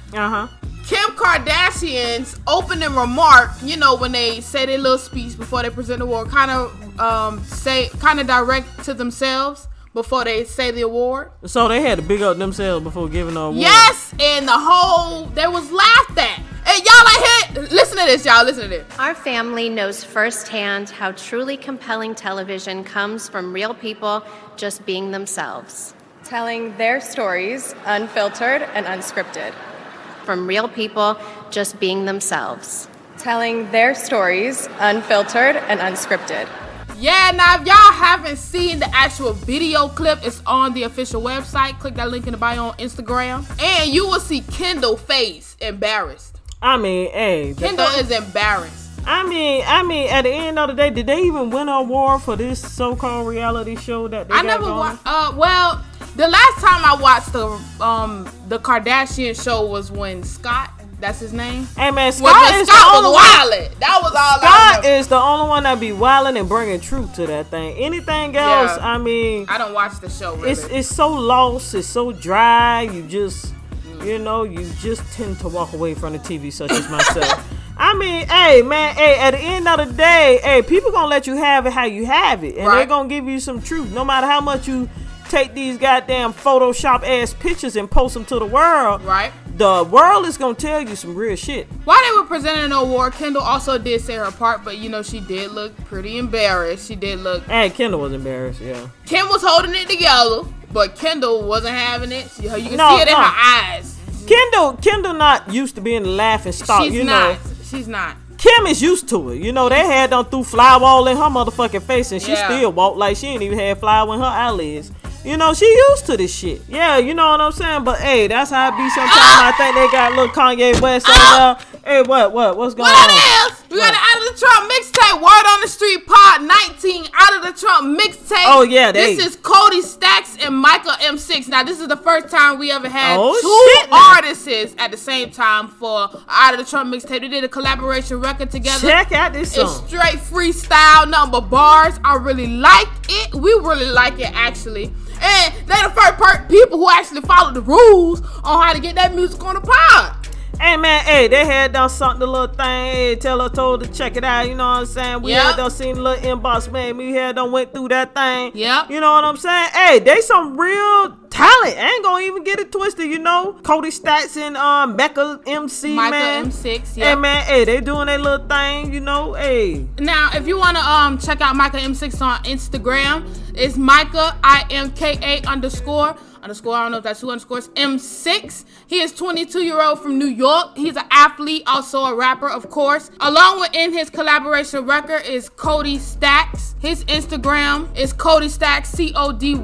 Kim Kardashian's opening remark, you know, when they say their little speech before they present the award, kind of direct to themselves before they say the award. So they had to big up themselves before giving the award. Yes, and they was laughed at. And y'all ain't here. Listen to this, y'all. Listen to this. Our family knows firsthand how truly compelling television comes from real people just being themselves. Telling their stories unfiltered and unscripted. From real people just being themselves. Telling their stories unfiltered and unscripted. Yeah, now if y'all haven't seen the actual video clip, it's on the official website. Click that link in the bio on Instagram. And you will see Kendall face embarrassed. I mean, hey. Kendall is embarrassed. I mean, at the end of the day, did they even win an award for this so-called reality show that they watched? Well, the last time I watched the Kardashian show was when Scott, that's his name. Hey man, Scott was wildin'. That was all. Scott is the only one that be wildin' and bringing truth to that thing. Anything else, I mean, I don't watch the show. Really. It's so lost. It's so dry. You just, you know, you just tend to walk away from the TV, such as myself. I mean, hey man, hey, at the end of the day, hey, people gonna let you have it how you have it, and they're gonna give you some truth, no matter how much you take these goddamn Photoshop ass pictures and post them to the world. Right. The world is going to tell you some real shit. While they were presenting an award, Kendall also did say her part, but, you know, she did look pretty embarrassed. She did look... And Kendall was embarrassed, yeah. Kim was holding it together, but Kendall wasn't having it. You can see it in her eyes. Kendall not used to being the laughing stock, She's not. Kim is used to it. You know, they had them threw flywall in her motherfucking face, and she still walked like she ain't even had flywall in her eyelids. You know, she used to this shit. Yeah, you know what I'm saying? But, hey, that's how it be sometimes. I think they got little Kanye West out there. Hey, what's going on? What else? We got an Out of the Trump mixtape, Word on the Street Pod 19, Out of the Trump mixtape. Oh, yeah. This is Cody Stacks and Micah M6. Now, this is the first time we ever had two artists at the same time for Out of the Trump mixtape. They did a collaboration record together. Check out this song. It's straight freestyle, nothing but bars. I really like it. We really like it, actually. And they're the first people who actually followed the rules on how to get that music on the pod. Hey, man, hey, they had done something, the little thing, hey, Taylor told her to check it out, you know what I'm saying? We had done seen the little inbox, man, we had done went through that thing. Yeah. You know what I'm saying? Hey, they some real talent. I ain't gonna even get it twisted, you know? Cody Stacks and Micah MC, Micah man. Micah M6, yeah. Hey, man, hey, they doing their little thing, you know? Hey. Now, if you wanna check out Micah M6 on Instagram, it's Micah, I-M-K-A underscore, I don't know if that's who underscores, M6. He is 22-year-old from New York. He's an athlete, also a rapper, of course. Along with in his collaboration record is Cody Stacks. His Instagram is Cody Stacks, CodyStacks.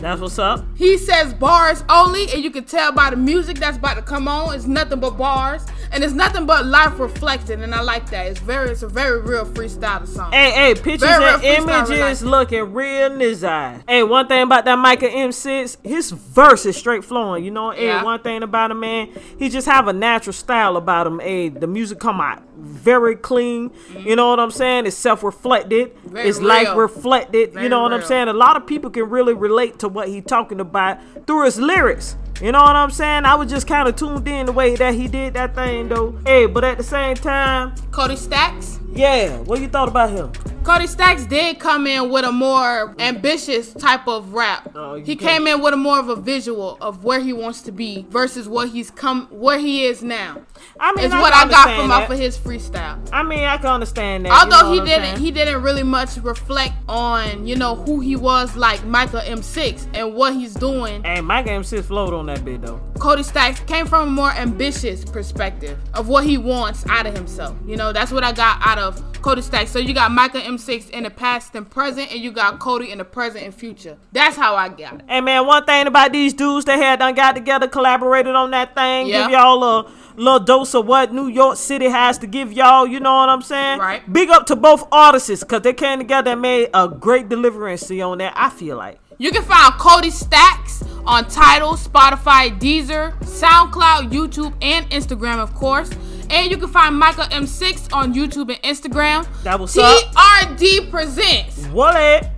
That's what's up. He says bars only, and you can tell by the music that's about to come on. It's nothing but bars, and it's nothing but life reflected, and I like that. It's a very real freestyle song. Hey, pictures and images looking real nizzy. Hey, one thing about that Micah M6, his verse is straight flowing, you know? Yeah. Hey, one thing about him, man, he just have a natural style about him. Hey, the music come out very clean, mm-hmm. You know what I'm saying? It's self-reflected. Very it's real. Life reflected, very you know what real. I'm saying? A lot of people can really relate to what he talking about through his lyrics. You know what I'm saying? I was just kind of tuned in the way that he did that thing, though. Hey, but at the same time... Cody Stacks? Yeah. What you thought about him? Cody Stacks did come in with a more ambitious type of rap. He came in with a more of a visual of where he wants to be versus what he's where he is now. I mean, it's what I got from off of his freestyle. I mean, I can understand that. Although you know he didn't really much reflect on, you know, who he was like Micah M6 and what he's doing. Hey, Micah M6 flowed on that bit though. Cody Stacks came from a more ambitious perspective of what he wants out of himself. You know, that's what I got out of Cody Stacks. So you got Micah M6 in the past and present, and you got Cody in the present and future. That's how I got it. Hey man, one thing about these dudes, they had done got together, collaborated on that thing, give y'all a little dose of what New York City has to give y'all, you know what I'm saying? Right. Big up to both artists, because they came together and made a great deliverancy on that, I feel like. You can find Cody Stacks on Tidal, Spotify, Deezer, SoundCloud, YouTube, and Instagram, of course. And you can find Micah M6 on YouTube and Instagram. That was TRD presents. What?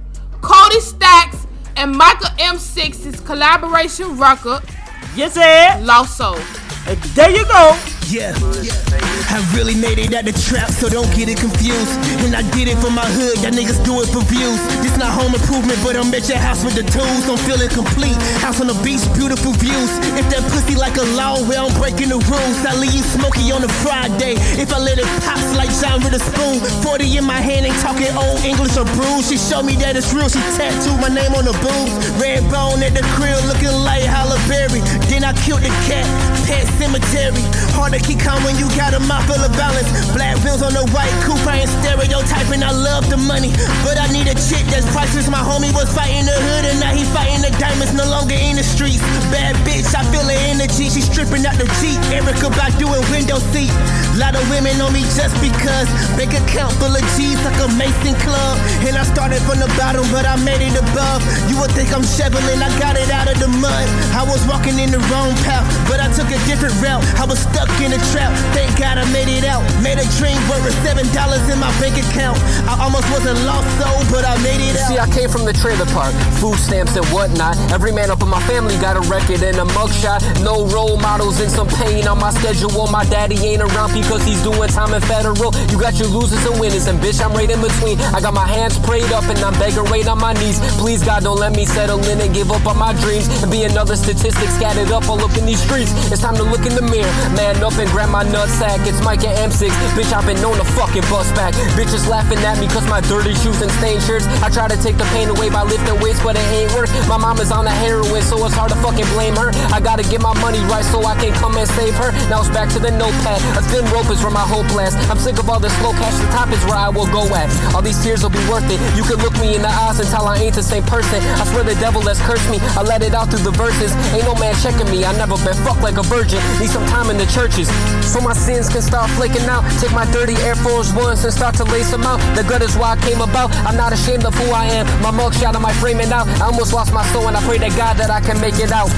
Cody Stacks and Micah M6's collaboration record. Yes, sir. Lost Soul. There you go. Yeah. I really made it at the trap, so don't get it confused. And I did it for my hood, y'all niggas do it for views. This not home improvement, but I'm at your house with the tools. I'm feeling complete, house on the beach, beautiful views. If that pussy like a law, well, I'm breaking the rules. I leave you smoky on a Friday, if I let it pops like John with a spoon. 40 in my hand, ain't talking old English or bruise. She showed me that it's real, she tattooed my name on the boob. Red bone at the crib, looking like Halle Berry. Then I killed the cat, pet cemetery. Hard to keep calm when you got a mouth full of balance. Black wheels on the white coupe, I ain't stereotyping. I love the money, but I need a chick that's priceless. My homie was fighting the hood and now he fighting the diamonds. No longer in the streets. Bad bitch, I feel her energy. She stripping out the Jeep. Erica Badu in window seat. Lot of women on me just because. Bank account full of G's like a Mason club. And I started from the bottom, but I made it above. You would think I'm shoveling, I got it out of the mud. I was walking in the wrong path, but I took a different route. I was stuck in a trap. Thank God I made it out. Made a dream worth $7 in my bank account. I almost was a lost soul, but I made it out. See, I came from the trailer park, food stamps and whatnot. Every man up in my family got a record and a mugshot. No role models and some pain on my schedule. My daddy ain't around because he's doing time in federal. You got your losers and winners, and bitch, I'm right in between. I got my hands prayed up and I'm begging right on my knees. Please God, don't let me settle in and give up on my dreams and be another statistic scattered up all up in these streets. It's time to look in the mirror, man up and grab my nutsack. It's Micah M6, bitch, I've been known to fucking bust back. Bitches laughing at me cause my dirty shoes and stained shirts. I try to take the pain away by lifting weights, but it ain't work. My mama's on the heroin, so it's hard to fucking blame her. I gotta get my money right so I can come and save her. Now it's back to the notepad. A thin rope is where my hope lasts. I'm sick of all this low cash, the top is where I will go at. All these tears will be worth it. me. You can look me in the eyes and tell I ain't the same person. I swear the devil has cursed me. I let it out through the verses. Ain't no man checking me. I never been fucked like a virgin. Need some time in the churches so my sins can start flaking out. Take my dirty Air Force Ones and start to lace them out. The gutter's why I came about. I'm not ashamed of who I am. My mugshot on my frame and out. I almost lost my soul and I pray to God that I can make it out.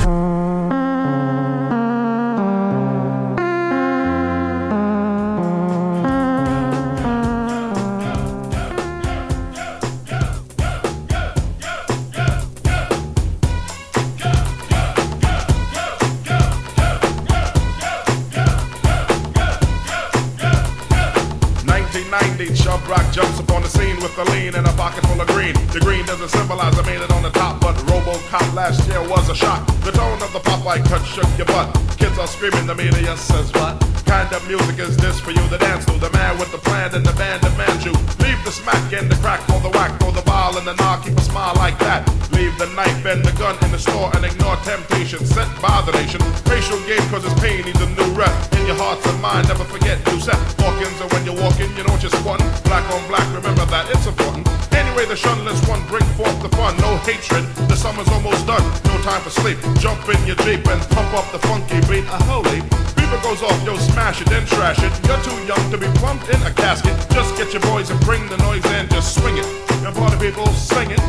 Chubb Rock jumps upon the scene with a lean and a pocket full of green. The green doesn't symbolize I made it on the top, but RoboCop last year was a shock. The tone of the Popeye cut shook your butt. Kids are screaming, the media says what? Kind of music is this for you to dance to? The man with the plan and the band demands you. Leave the smack and the crack for the whack, for the ball and the knock, keep a smile like that. Leave the knife and the gun in the store and ignore temptation sent by the nation. Racial game causes pain, needs a new rep. In your hearts and mind, never forget you set Hawkins, and when you're walking, you know what you're squatting. Black on black, remember that, it's important. Anyway, the shunless one, bring forth the fun. No hatred, the summer's almost done. No time for sleep, jump in your Jeep and pump up the funky beat. A holy beaver goes off, yo, smash it, then trash it. You're too young to be plumped in a casket. Just get your boys and bring the noise and just swing it. And party people, sing it.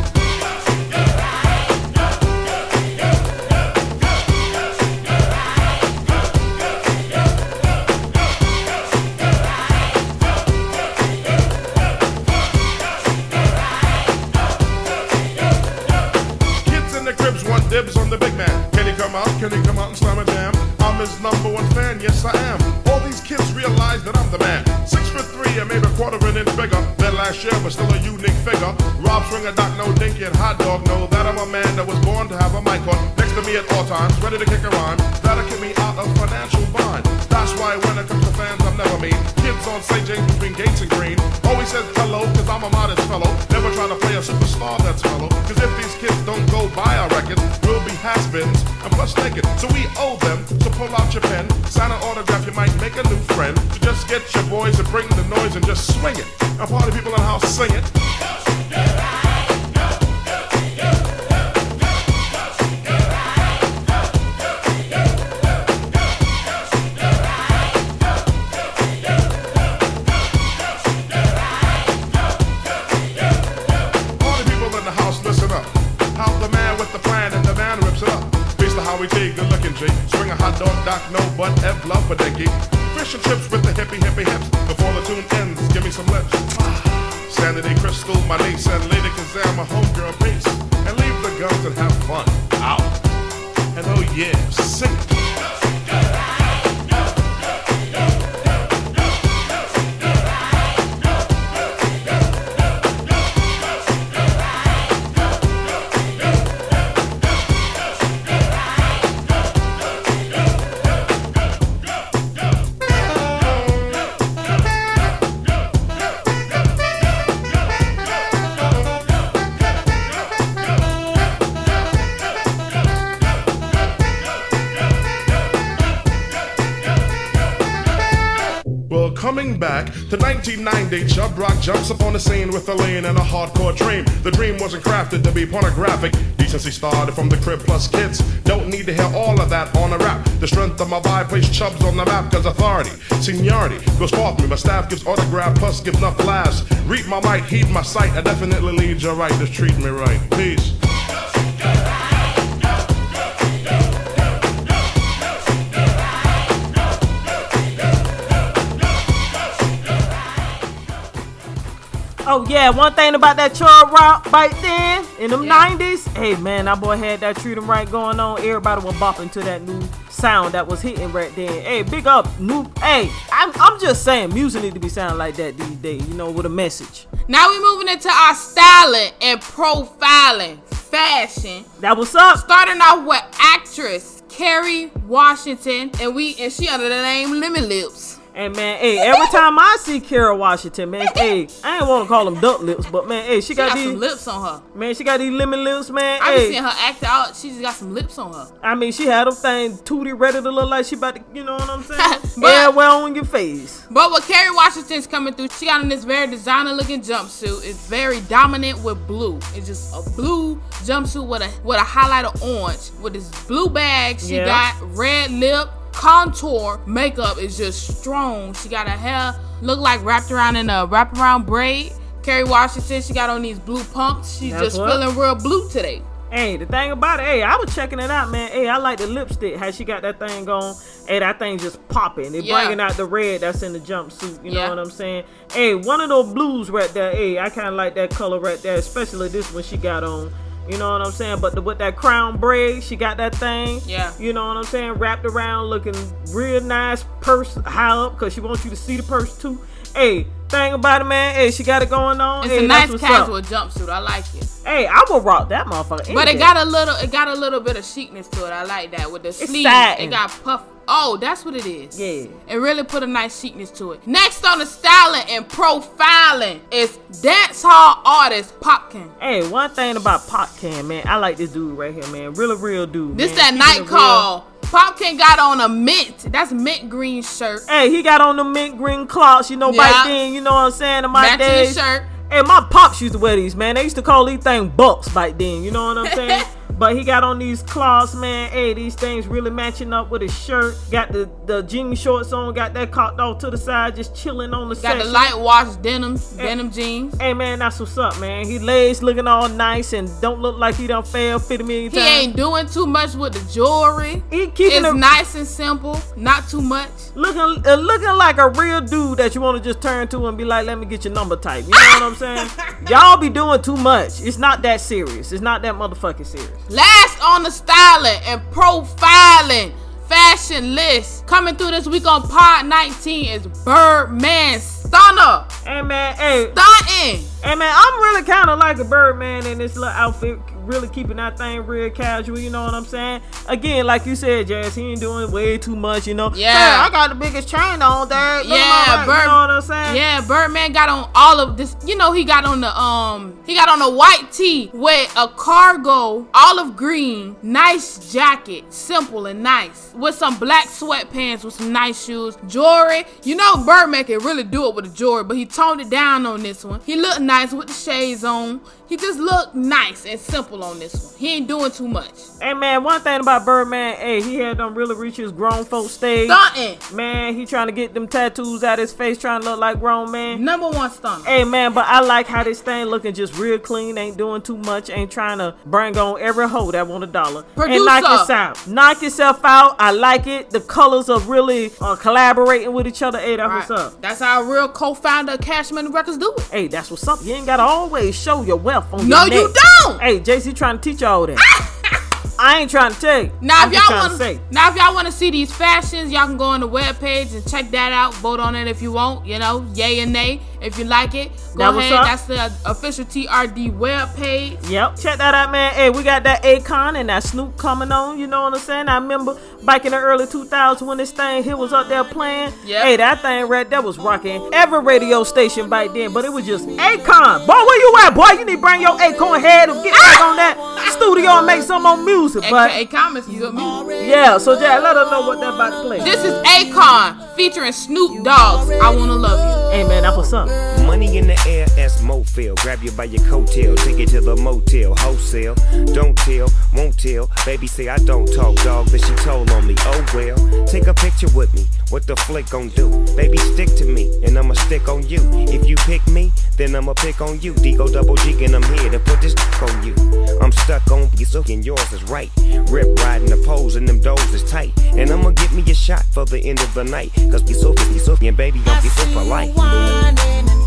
Dibs on the big man. Can he come out? Can he come out and slam a jam? I'm his number one fan, yes I am. All these kids realize that I'm the man. 6'3" and maybe a quarter an inch bigger than last year, but still a unique figure. Rob Springer, Doc, no dinky and hot dog. Know that I'm a man that was born to have a mic on next to me at all times, ready to kick a rhyme. That'll get me out of financial bind. That's why when it comes to fans, I'm never mean. Kids on St. James between Gates and Green always says hello, cause I'm a modest fellow. Never trying to play a superstar that's hollow. Cause if these kids don't go buy our records, we'll be has-beens and plus naked. So we owe them, so pull out your pen, sign an autograph, you might make a new friend. So just get your boys and bring the noise and just swing it. And party people in the house, sing it. Swing a hot dog, Doc, no, but F love for dinky. Fish and chips with the hippie hips. Before the tune ends, give me some lips. Sanity Crystal, my niece, and Lady Kazam, my homegirl, peace. And leave the guns and have fun. Out. And oh yeah, sing it. Back to 1990, Chubb Rock jumps upon the scene with a lean and a hardcore dream. The dream wasn't crafted to be pornographic. Decency started from the crib plus kids. Don't need to hear all of that on a rap. The strength of my vibe placed Chubbs on the map, cause authority, seniority goes far from me. My staff gives autograph plus gives enough laughs. Read my mic, heed my sight. I definitely lead your right, just treat me right. Peace. Oh yeah, one thing about that Chubb Rock right then, in them 90s, hey man, that boy had that treat 'em right going on. Everybody was bopping to that new sound that was hitting right then. Hey, big up, new, hey, I'm just saying, music need to be sounding like that these days, you know, with a message. Now we moving into our styling and profiling fashion. That what's up. Starting off with actress Kerry Washington, and she under the name Lemon Lips. And man, hey, every time I see Kerry Washington, man, hey, I ain't want to call them duck lips, but man, hey, she got these some lips on her. Man, she got these lemon lips, man. I been seeing her act out. She just got some lips on her. I mean, she had them things tooty ready to look like she about to, you know what I'm saying? Yeah, well on your face. But what Kerry Washington's coming through, she got in this very designer looking jumpsuit. It's very dominant with blue. It's just a blue jumpsuit with a highlight of orange. With this blue bag, she got red lip. Contour makeup is just strong. She got her hair look like wrapped around in a wraparound braid. Kerry Washington, she got on these blue pumps. She's just feeling real blue today. Hey, the thing about it, hey, I was checking it out, man. Hey, I like the lipstick, how she got that thing going. Hey, that thing just popping. They bringing out the red that's in the jumpsuit. You know what I'm saying? Hey, one of those blues right there. Hey, I kind of like that color right there, especially this one she got on. You know what I'm saying? But with that crown braid, she got that thing. Yeah. You know what I'm saying? Wrapped around, looking real nice, purse high up, because she wants you to see the purse too. Hey, thing about it, man. Hey, she got it going on. It's a nice casual jumpsuit. I like it. Hey, I would rock that motherfucker. But it got a little bit of chicness to it. I like that with the sleeves. It got puffed. Oh, that's what it is. Yeah. It really put a nice chicness to it. Next on the styling and profiling is dancehall artist Popcaan. Hey, one thing about Popcaan, man, I like this dude right here, man. Real dude. This man. That night call. Popcaan got on a mint green shirt. Hey, he got on the mint green cloths, you know, back then, you know what I'm saying? In my days. Matching shirt. Hey, my pops used to wear these, man. They used to call these things bucks back then, you know what I'm saying? But he got on these cloths, man. Hey, these things really matching up with his shirt. Got the jean shorts on. Got that cocked off to the side, just chilling on the side. Got the light wash denim jeans. Hey, man, that's what's up, man. He legs looking all nice and don't look like he done failed 50 million times. He ain't doing too much with the jewelry. It's nice and simple, not too much. Looking like a real dude that you want to just turn to and be like, let me get your number type. You know what I'm saying? Y'all be doing too much. It's not that serious. It's not that motherfucking serious. Last on the styling and profiling fashion list coming through this week on Pod 19 is Birdman Stunner. Hey, man. Hey. Stunting. Hey, man, I'm really kind of like a Birdman in this little outfit, really keeping that thing real casual, you know what I'm saying? Again, like you said, Jazz, he ain't doing way too much, you know? Yeah. Hey, I got the biggest chain on there. Yeah, you know what I'm saying? Yeah, Birdman got on all of this. You know, he got on a white tee with a cargo, olive green, nice jacket, simple and nice, with some black sweatpants, with some nice shoes, jewelry. You know, Birdman can really do it with the jewelry, but he toned it down on this one. He looked nice with the shades on. He just looked nice and simple on this one. He ain't doing too much. Hey, man, one thing about Birdman, hey, he had them really reach his grown folks stage. Stuntin'. Man, he trying to get them tattoos out of his face, trying to look like grown man. Number one stuntin'. Hey, man, but I like how this thing looking just real clean, ain't doing too much, ain't trying to bring on every hoe that want $1. Producer. And knock yourself out. I like it. The colors are really collaborating with each other. Hey, that's right. What's up. That's how a real co-founder of Cashman Records do it. Hey, that's what's up. You ain't got to always show your wealth. No, you don't. Hey, Jay-Z trying to teach y'all that. I ain't trying to tell you. Now, if y'all want to see these fashions, y'all can go on the webpage and check that out. Vote on it if you want. You know, yay and nay. If you like it, go ahead. That's the official TRD webpage. Yep. Check that out, man. Hey, we got that Akon and that Snoop coming on. You know what I'm saying? I remember back in the early 2000s when this thing here was up there playing. Yep. Hey, that thing right there was rocking every radio station back then, but it was just Akon. Boy, where you at, boy? You need to bring your Akon head and get back on that studio and make some more music. But Akon is good music. Yeah, so yeah, let us know what they're about to play. This is Akon featuring Snoop Dogg's I Wanna Love You. Hey, man, that's what's up. Money in the air, that's Mofil. Grab you by your coattail, take it to the motel. Wholesale, don't tell, won't tell. Baby say I don't talk, dog, but she told on me. Oh well, take a picture with me. What the flick gon' do? Baby stick to me, and I'ma stick on you. If you pick me, then I'ma pick on you. Digo double G, and I'm here to put this on you. I'm stuck on you, and yours is right. Rip riding the poles, and them doors is tight. And I'ma give me a shot for the end of the night. Cause be so, and baby, I'm be so for life.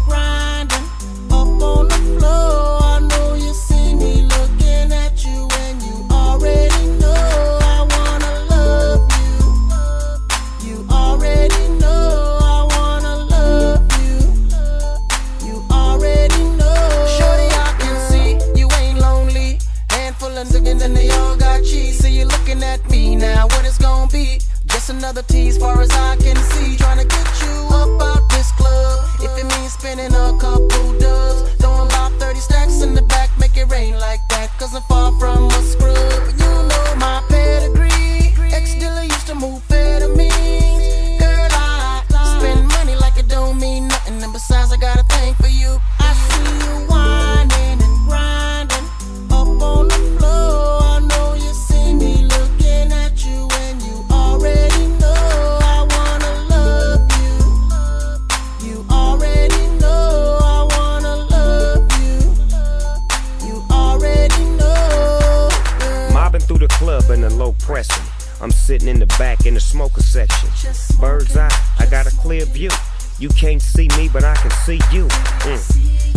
Grinding up on the floor. I know you see me looking at you, and you already know I wanna love you. You already know I wanna love you. You already know. Shorty, I can see you ain't lonely. Handful of niggas and they all got cheese. So you looking at me now, what it's gonna be? Just another tease, far as I can see. Trying to get you. slow pressing. I'm sitting in the back in the smoker section. Bird's eye, I got a clear view. You can't see me, but I can see you.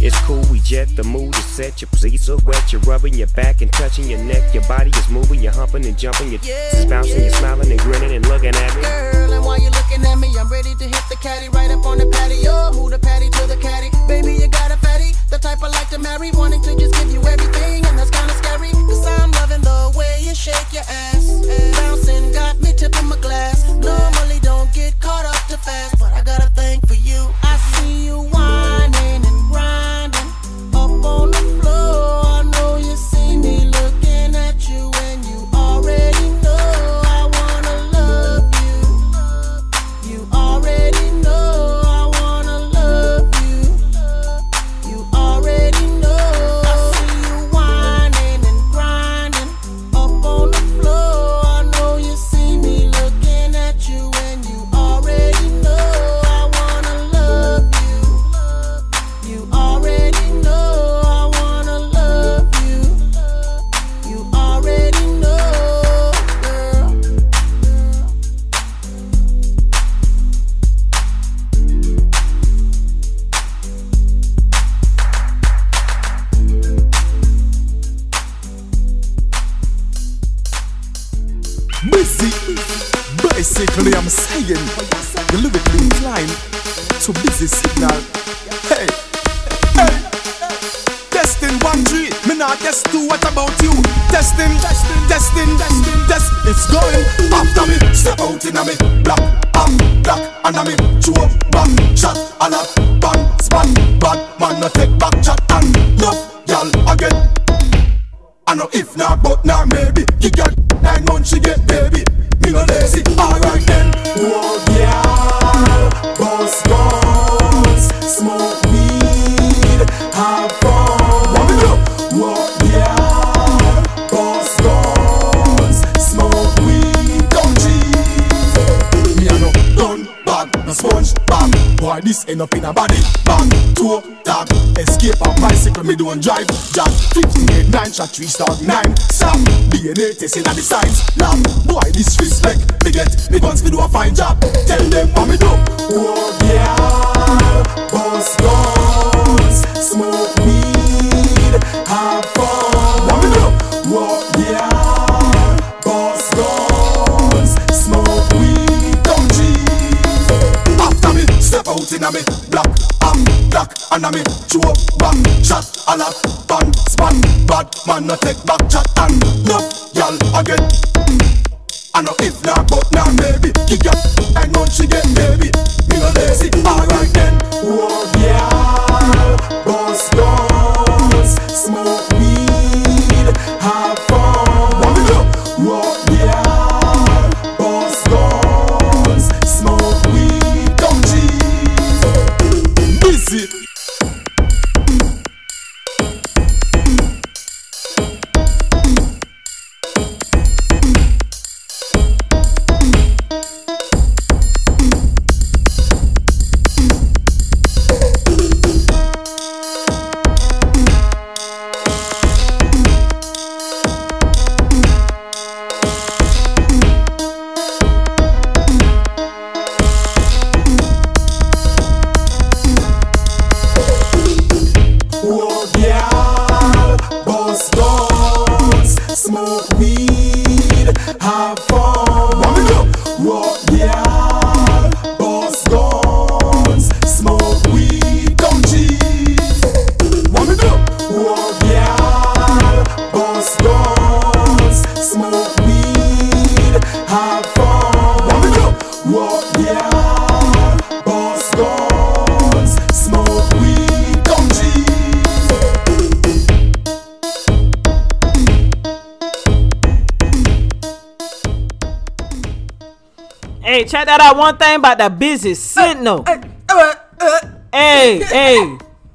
It's cool, we jet, the mood is set. Your pleats are wet, you're rubbing your back and touching your neck. Your body is moving, you're humping and jumping. You're bouncing, you're smiling and grinning and looking at me. Girl, and while you're looking at me, I'm ready to hit the caddy right up on the patio. Move the patty to the caddy. Baby, you got a fatty, the type I like to marry. Wanting to just give you everything, and that's kind of scary. Cause I'm loving the way you shake your ass. Bouncing got me tipping my glass. Normally don't get caught up too fast, but I got a thing for you. I see you whining and grinding up on the floor. I know you see me looking at you and you already know I wanna love you. You already know I wanna love you. You already know. I see you whining and grinding up on the floor. I know you see me looking at you and you already know I wanna love you. You already know I wanna love you. You already know, girl. Basically, I'm saying the lyrically inclined to busy signal. Hey, hey. Testing 1, 3. Me not test 2. What about you? Testing, testing, testing, testing. Test. It's going after me. Step out in a me. Black, black, and a me. Chew up, bang, shot, a lot, bang, span, bad man. No take back chat and no, y'all again. I know if not, but now maybe. You got 9 months, she get baby. Me no lazy, alright then. Oh yeah, boss guns, smoke weed, have fun. What we do? Oh yeah, boss guns, smoke weed, don't cheat. Me a no gun bag, no sponge bag. Boy, this ain't up in a body. Bang, two, tag, escape and bicycle, me don't drive. Jack, 58, 9, shot, 3, start, 9. Sam, DNA testing at the signs. Lamb, boy, this respect, me get, me guns, me do a fine job. Tell them what me do. Oh yeah, boss guns, smoke weed, have fun. What me do? Oh yeah, boss guns, smoke weed, don't cheat. After me, step out in a me, black, black, and a me, chew up, bang, shot, a lot, ban, span, bad, man, no take back, chat, and no, y'all, again. I know if not, but now maybe, you got, I know she get, baby, me no lazy, alright then. Oh yeah, boss guns, smoke weed, have fun. What we do? Oh yeah, boss guns, smoke weed, don't cheat. Busy. Hey, check that out. One thing about that busy signal. Hey, hey,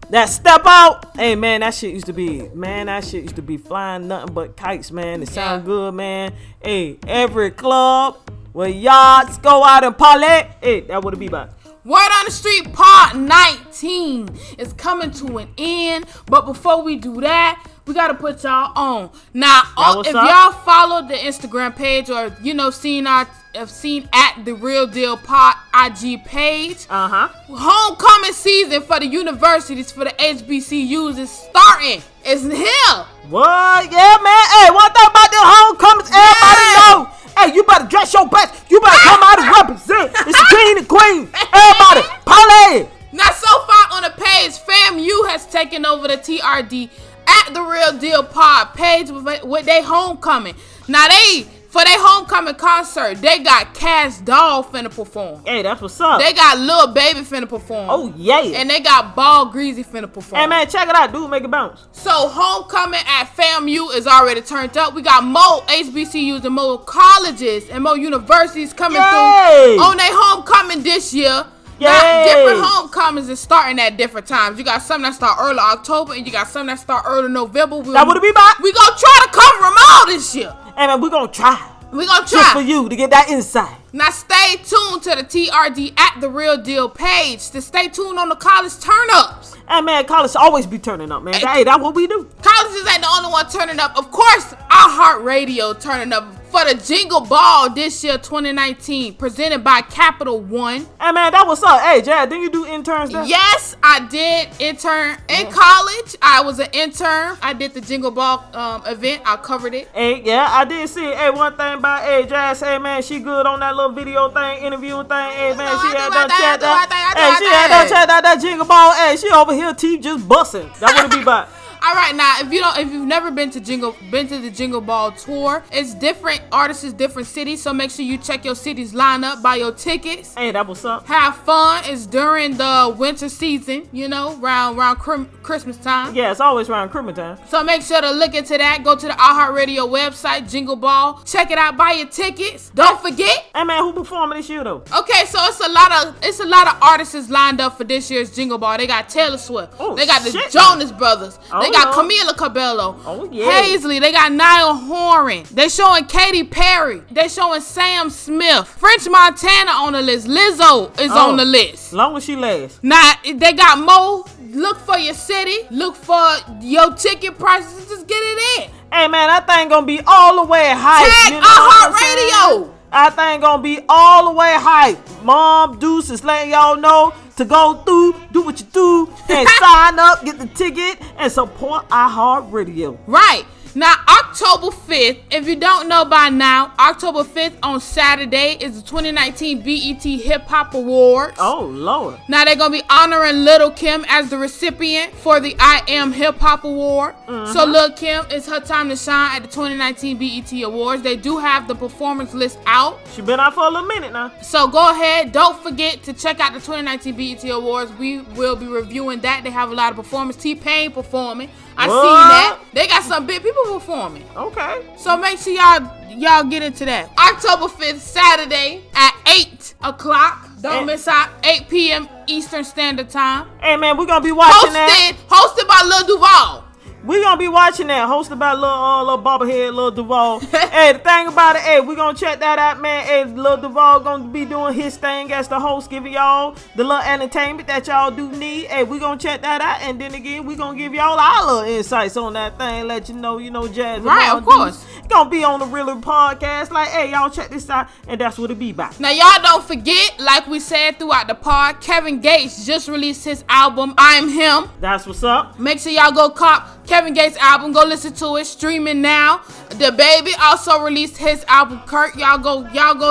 that step out. Hey, man, that shit used to be, man, that shit used to be flying nothing but kites, man. It sound good, man. Hey, every club where y'all go out and parlay. Hey, that would be about. Word on the Street Part 19 is coming to an end. But before we do that, We got to put y'all on. Now, if y'all follow the Instagram page or, you know, seen at The Real Deal Pod IG page, homecoming season for the universities, for the HBCUs is starting. It's here. What? Yeah, man. Hey, one thing about the homecomings, everybody know. Hey, you better dress your best. You better come out and represent. It's king and queen. Everybody, parlay. Now, so far on the page, FAMU has taken over the TRD at The Real Deal Pod page with their homecoming. Now, for their homecoming concert, they got Cash Doll finna perform. Hey, that's what's up. They got Lil Baby finna perform. Oh, yeah. And they got Ball Greasy finna perform. Hey, man, check it out. Dude, make it bounce. So, homecoming at FAMU is already turned up. We got more HBCUs and more colleges and more universities coming through on their homecoming this year. Now, different homecomings is starting at different times. You got some that start early October, and you got some that start early November. That would be back. We gonna try to cover them all this year. And man, we gonna try. We gonna try just for you to get that insight. Now stay tuned to the TRD at The Real Deal page to stay tuned on the college turn ups. Hey man, college always be turning up, man. Hey, that's what we do. Colleges ain't the only one turning up. Of course, iHeartRadio turning up for the Jingle Ball this year, 2019, presented by Capital One. Hey man, that was up. Hey Jad, didn't you do interns there? Yes, I did intern in college. I was an intern. I did the Jingle Ball event. I covered it. Hey, yeah, I did see it. Hey, one thing about Jad, hey man, she good on that little video thing, interviewing thing. Hey man, she had done chat that. Hey, she had done chat that Jingle Ball. Hey, she over here teeth just busting. That would be by. All right, now if you've never been to the Jingle Ball tour, it's different artists, different cities. So make sure you check your city's lineup, buy your tickets. Hey, that what's up. Have fun. It's during the winter season, you know, around Christmas time. Yeah, it's always around Christmas time. So make sure to look into that. Go to the iHeartRadio website, Jingle Ball. Check it out. Buy your tickets. Don't forget. Hey man, who performing this year though? Okay, so it's a lot of artists lined up for this year's Jingle Ball. They got Taylor Swift. Oh, they got the Jonas Brothers. They got Camila Cabello, Hazley, they got Niall Horan, they showing Katy Perry, they showing Sam Smith, French Montana on the list, Lizzo is on the list. Long as she lasts. Now, they got Mo, look for your city, look for your ticket prices, just get it in. Hey man, that thing gonna be all the way hype. Tag iHeartRadio. That thing gonna be all the way hype. Mom, Deuce is letting y'all know to go through, do what you do, and sign up, get the ticket, and support iHeartRadio. Right. Now, October 5th, if you don't know by now, October 5th on Saturday is the 2019 BET Hip-Hop Awards. Oh, Lord. Now, they're going to be honoring Lil' Kim as the recipient for the I Am Hip-Hop Award. So, Lil' Kim, it's her time to shine at the 2019 BET Awards. They do have the performance list out. She's been out for a little minute now. So, go ahead. Don't forget to check out the 2019 BET Awards. We will be reviewing that. They have a lot of performance. T-Pain performing. I seen that. They got some big people performing. Okay. So make sure y'all get into that. October 5th, Saturday at 8 o'clock. Don't miss out. 8 p.m. Eastern Standard Time. Hey, man, we're going to be watching that. Hosted by Lil Duval. We're going to be watching that. Hosted by Lil Bobblehead, Lil Duval. Hey, the thing about it, hey, we're going to check that out, man. Hey, Lil Duval going to be doing his thing as the host, giving y'all the little entertainment that y'all do need. Hey, we're going to check that out. And then again, we're going to give y'all our little insights on that thing. Let you know, Jazz. Right, of course. It's going to be on the Real Podcast. Like, hey, y'all check this out. And that's what it be about. Now, y'all don't forget, like we said throughout the pod, Kevin Gates just released his album, I Am Him. That's what's up. Make sure y'all go cop Kevin Gates' album. Go listen to it. Streaming now. DaBaby also released his album, Kirk. Y'all go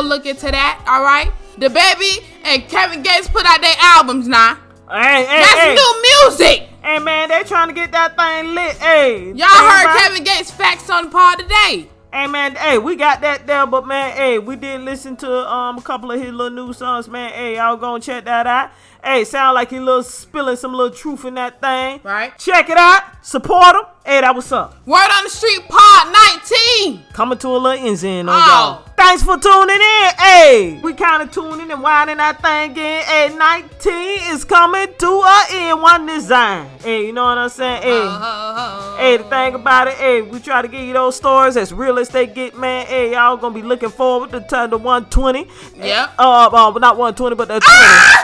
look into that. All right. DaBaby and Kevin Gates put out their albums now. Hey, that's new music. Hey man, they trying to get that thing lit. Hey, y'all heard Kevin Gates' facts on the pod today. Hey man, hey, we got that there, but man, hey, we did listen to a couple of his little new songs, man. Hey, y'all gonna check that out. Hey, sound like he little spilling some little truth in that thing. Right. Check it out. Support him. Hey, that what's up. Word on the Street Pod 19. Coming to a little end on y'all. Thanks for tuning in. Hey, we kind of tuning and winding that thing in. Hey, 19 is coming to an end. One design. Hey, you know what I'm saying? Hey, hey, the thing about it, hey, we try to give you those stories as real as they get, man. Hey, y'all gonna be looking forward to the 120. Yeah. Not 120, but the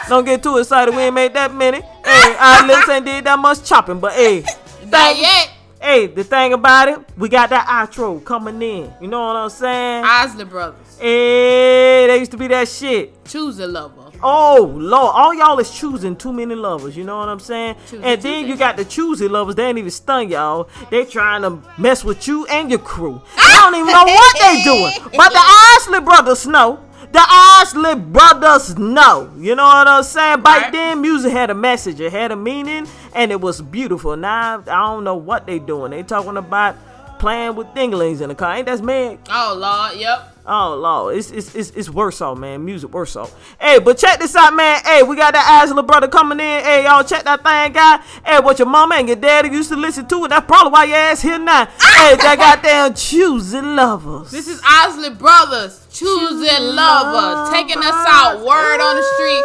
20. Don't get too excited. We ain't made that many. Hey, our lips ain't did that much chopping, but hey. Not yet. Hey, the thing about it, we got that outro coming in. You know what I'm saying? Isley Brothers. Hey, they used to be that shit. Choose a lover. Oh, Lord. All y'all is choosing too many lovers. You know what I'm saying? And then you got the choosy lovers. They ain't even stun y'all. They trying to mess with you and your crew. I don't even know what they doing. But the Isley Brothers know. The Isley Brothers know. You know what I'm saying? Back then, music had a message. It had a meaning, and it was beautiful. Now, I don't know what they doing. They talking about playing with dinglings in the car. Ain't that mad? Oh, Lord. Yep. Oh, Lord. It's worse off, man. Music worse off. Hey, but check this out, man. Hey, we got that Isley Brother coming in. Hey, y'all, check that thing out. Hey, what your mama and your daddy used to listen to it. That's probably why your ass here now. Hey, that goddamn choosing lovers. This is Isley Brothers. Choosing lovers. Taking us out. Word on the street.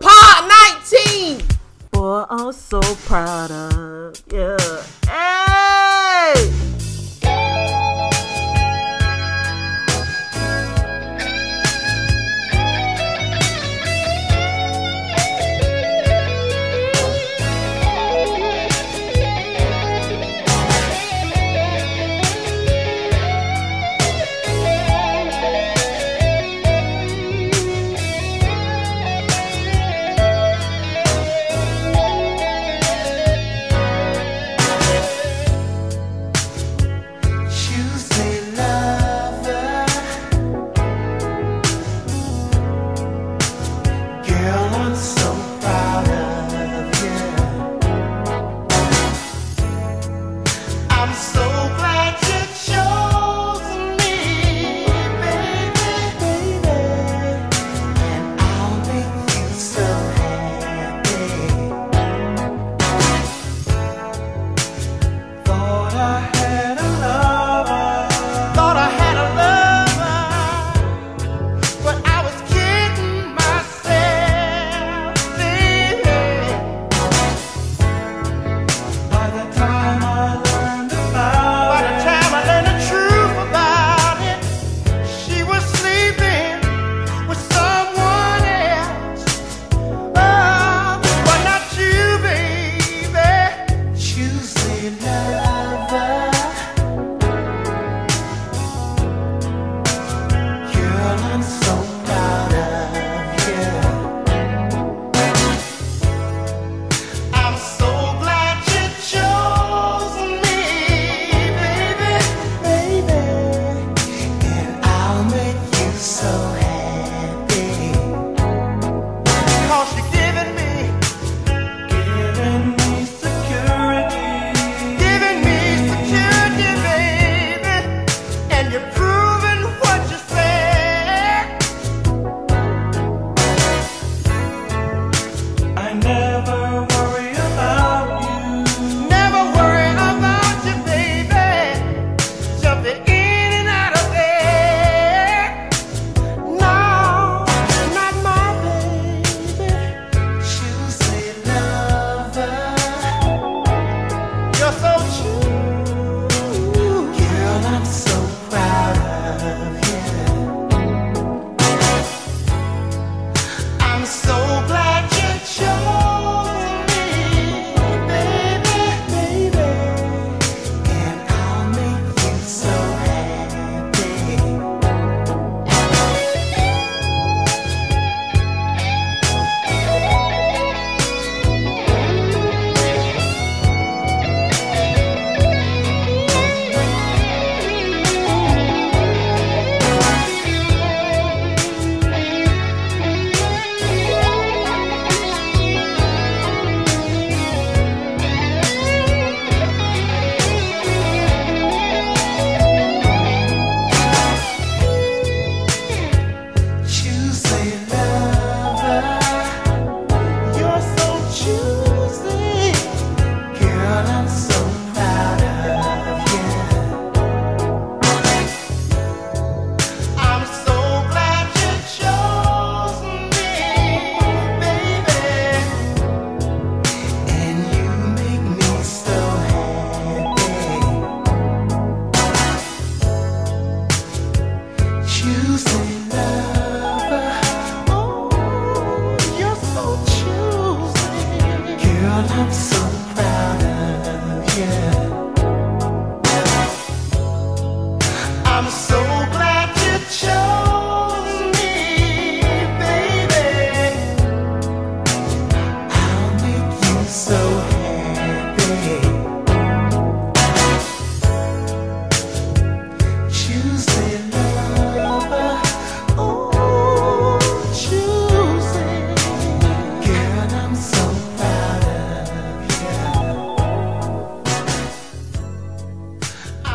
Part 19. Boy, I'm so proud of. Yeah. Hey.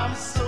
I'm so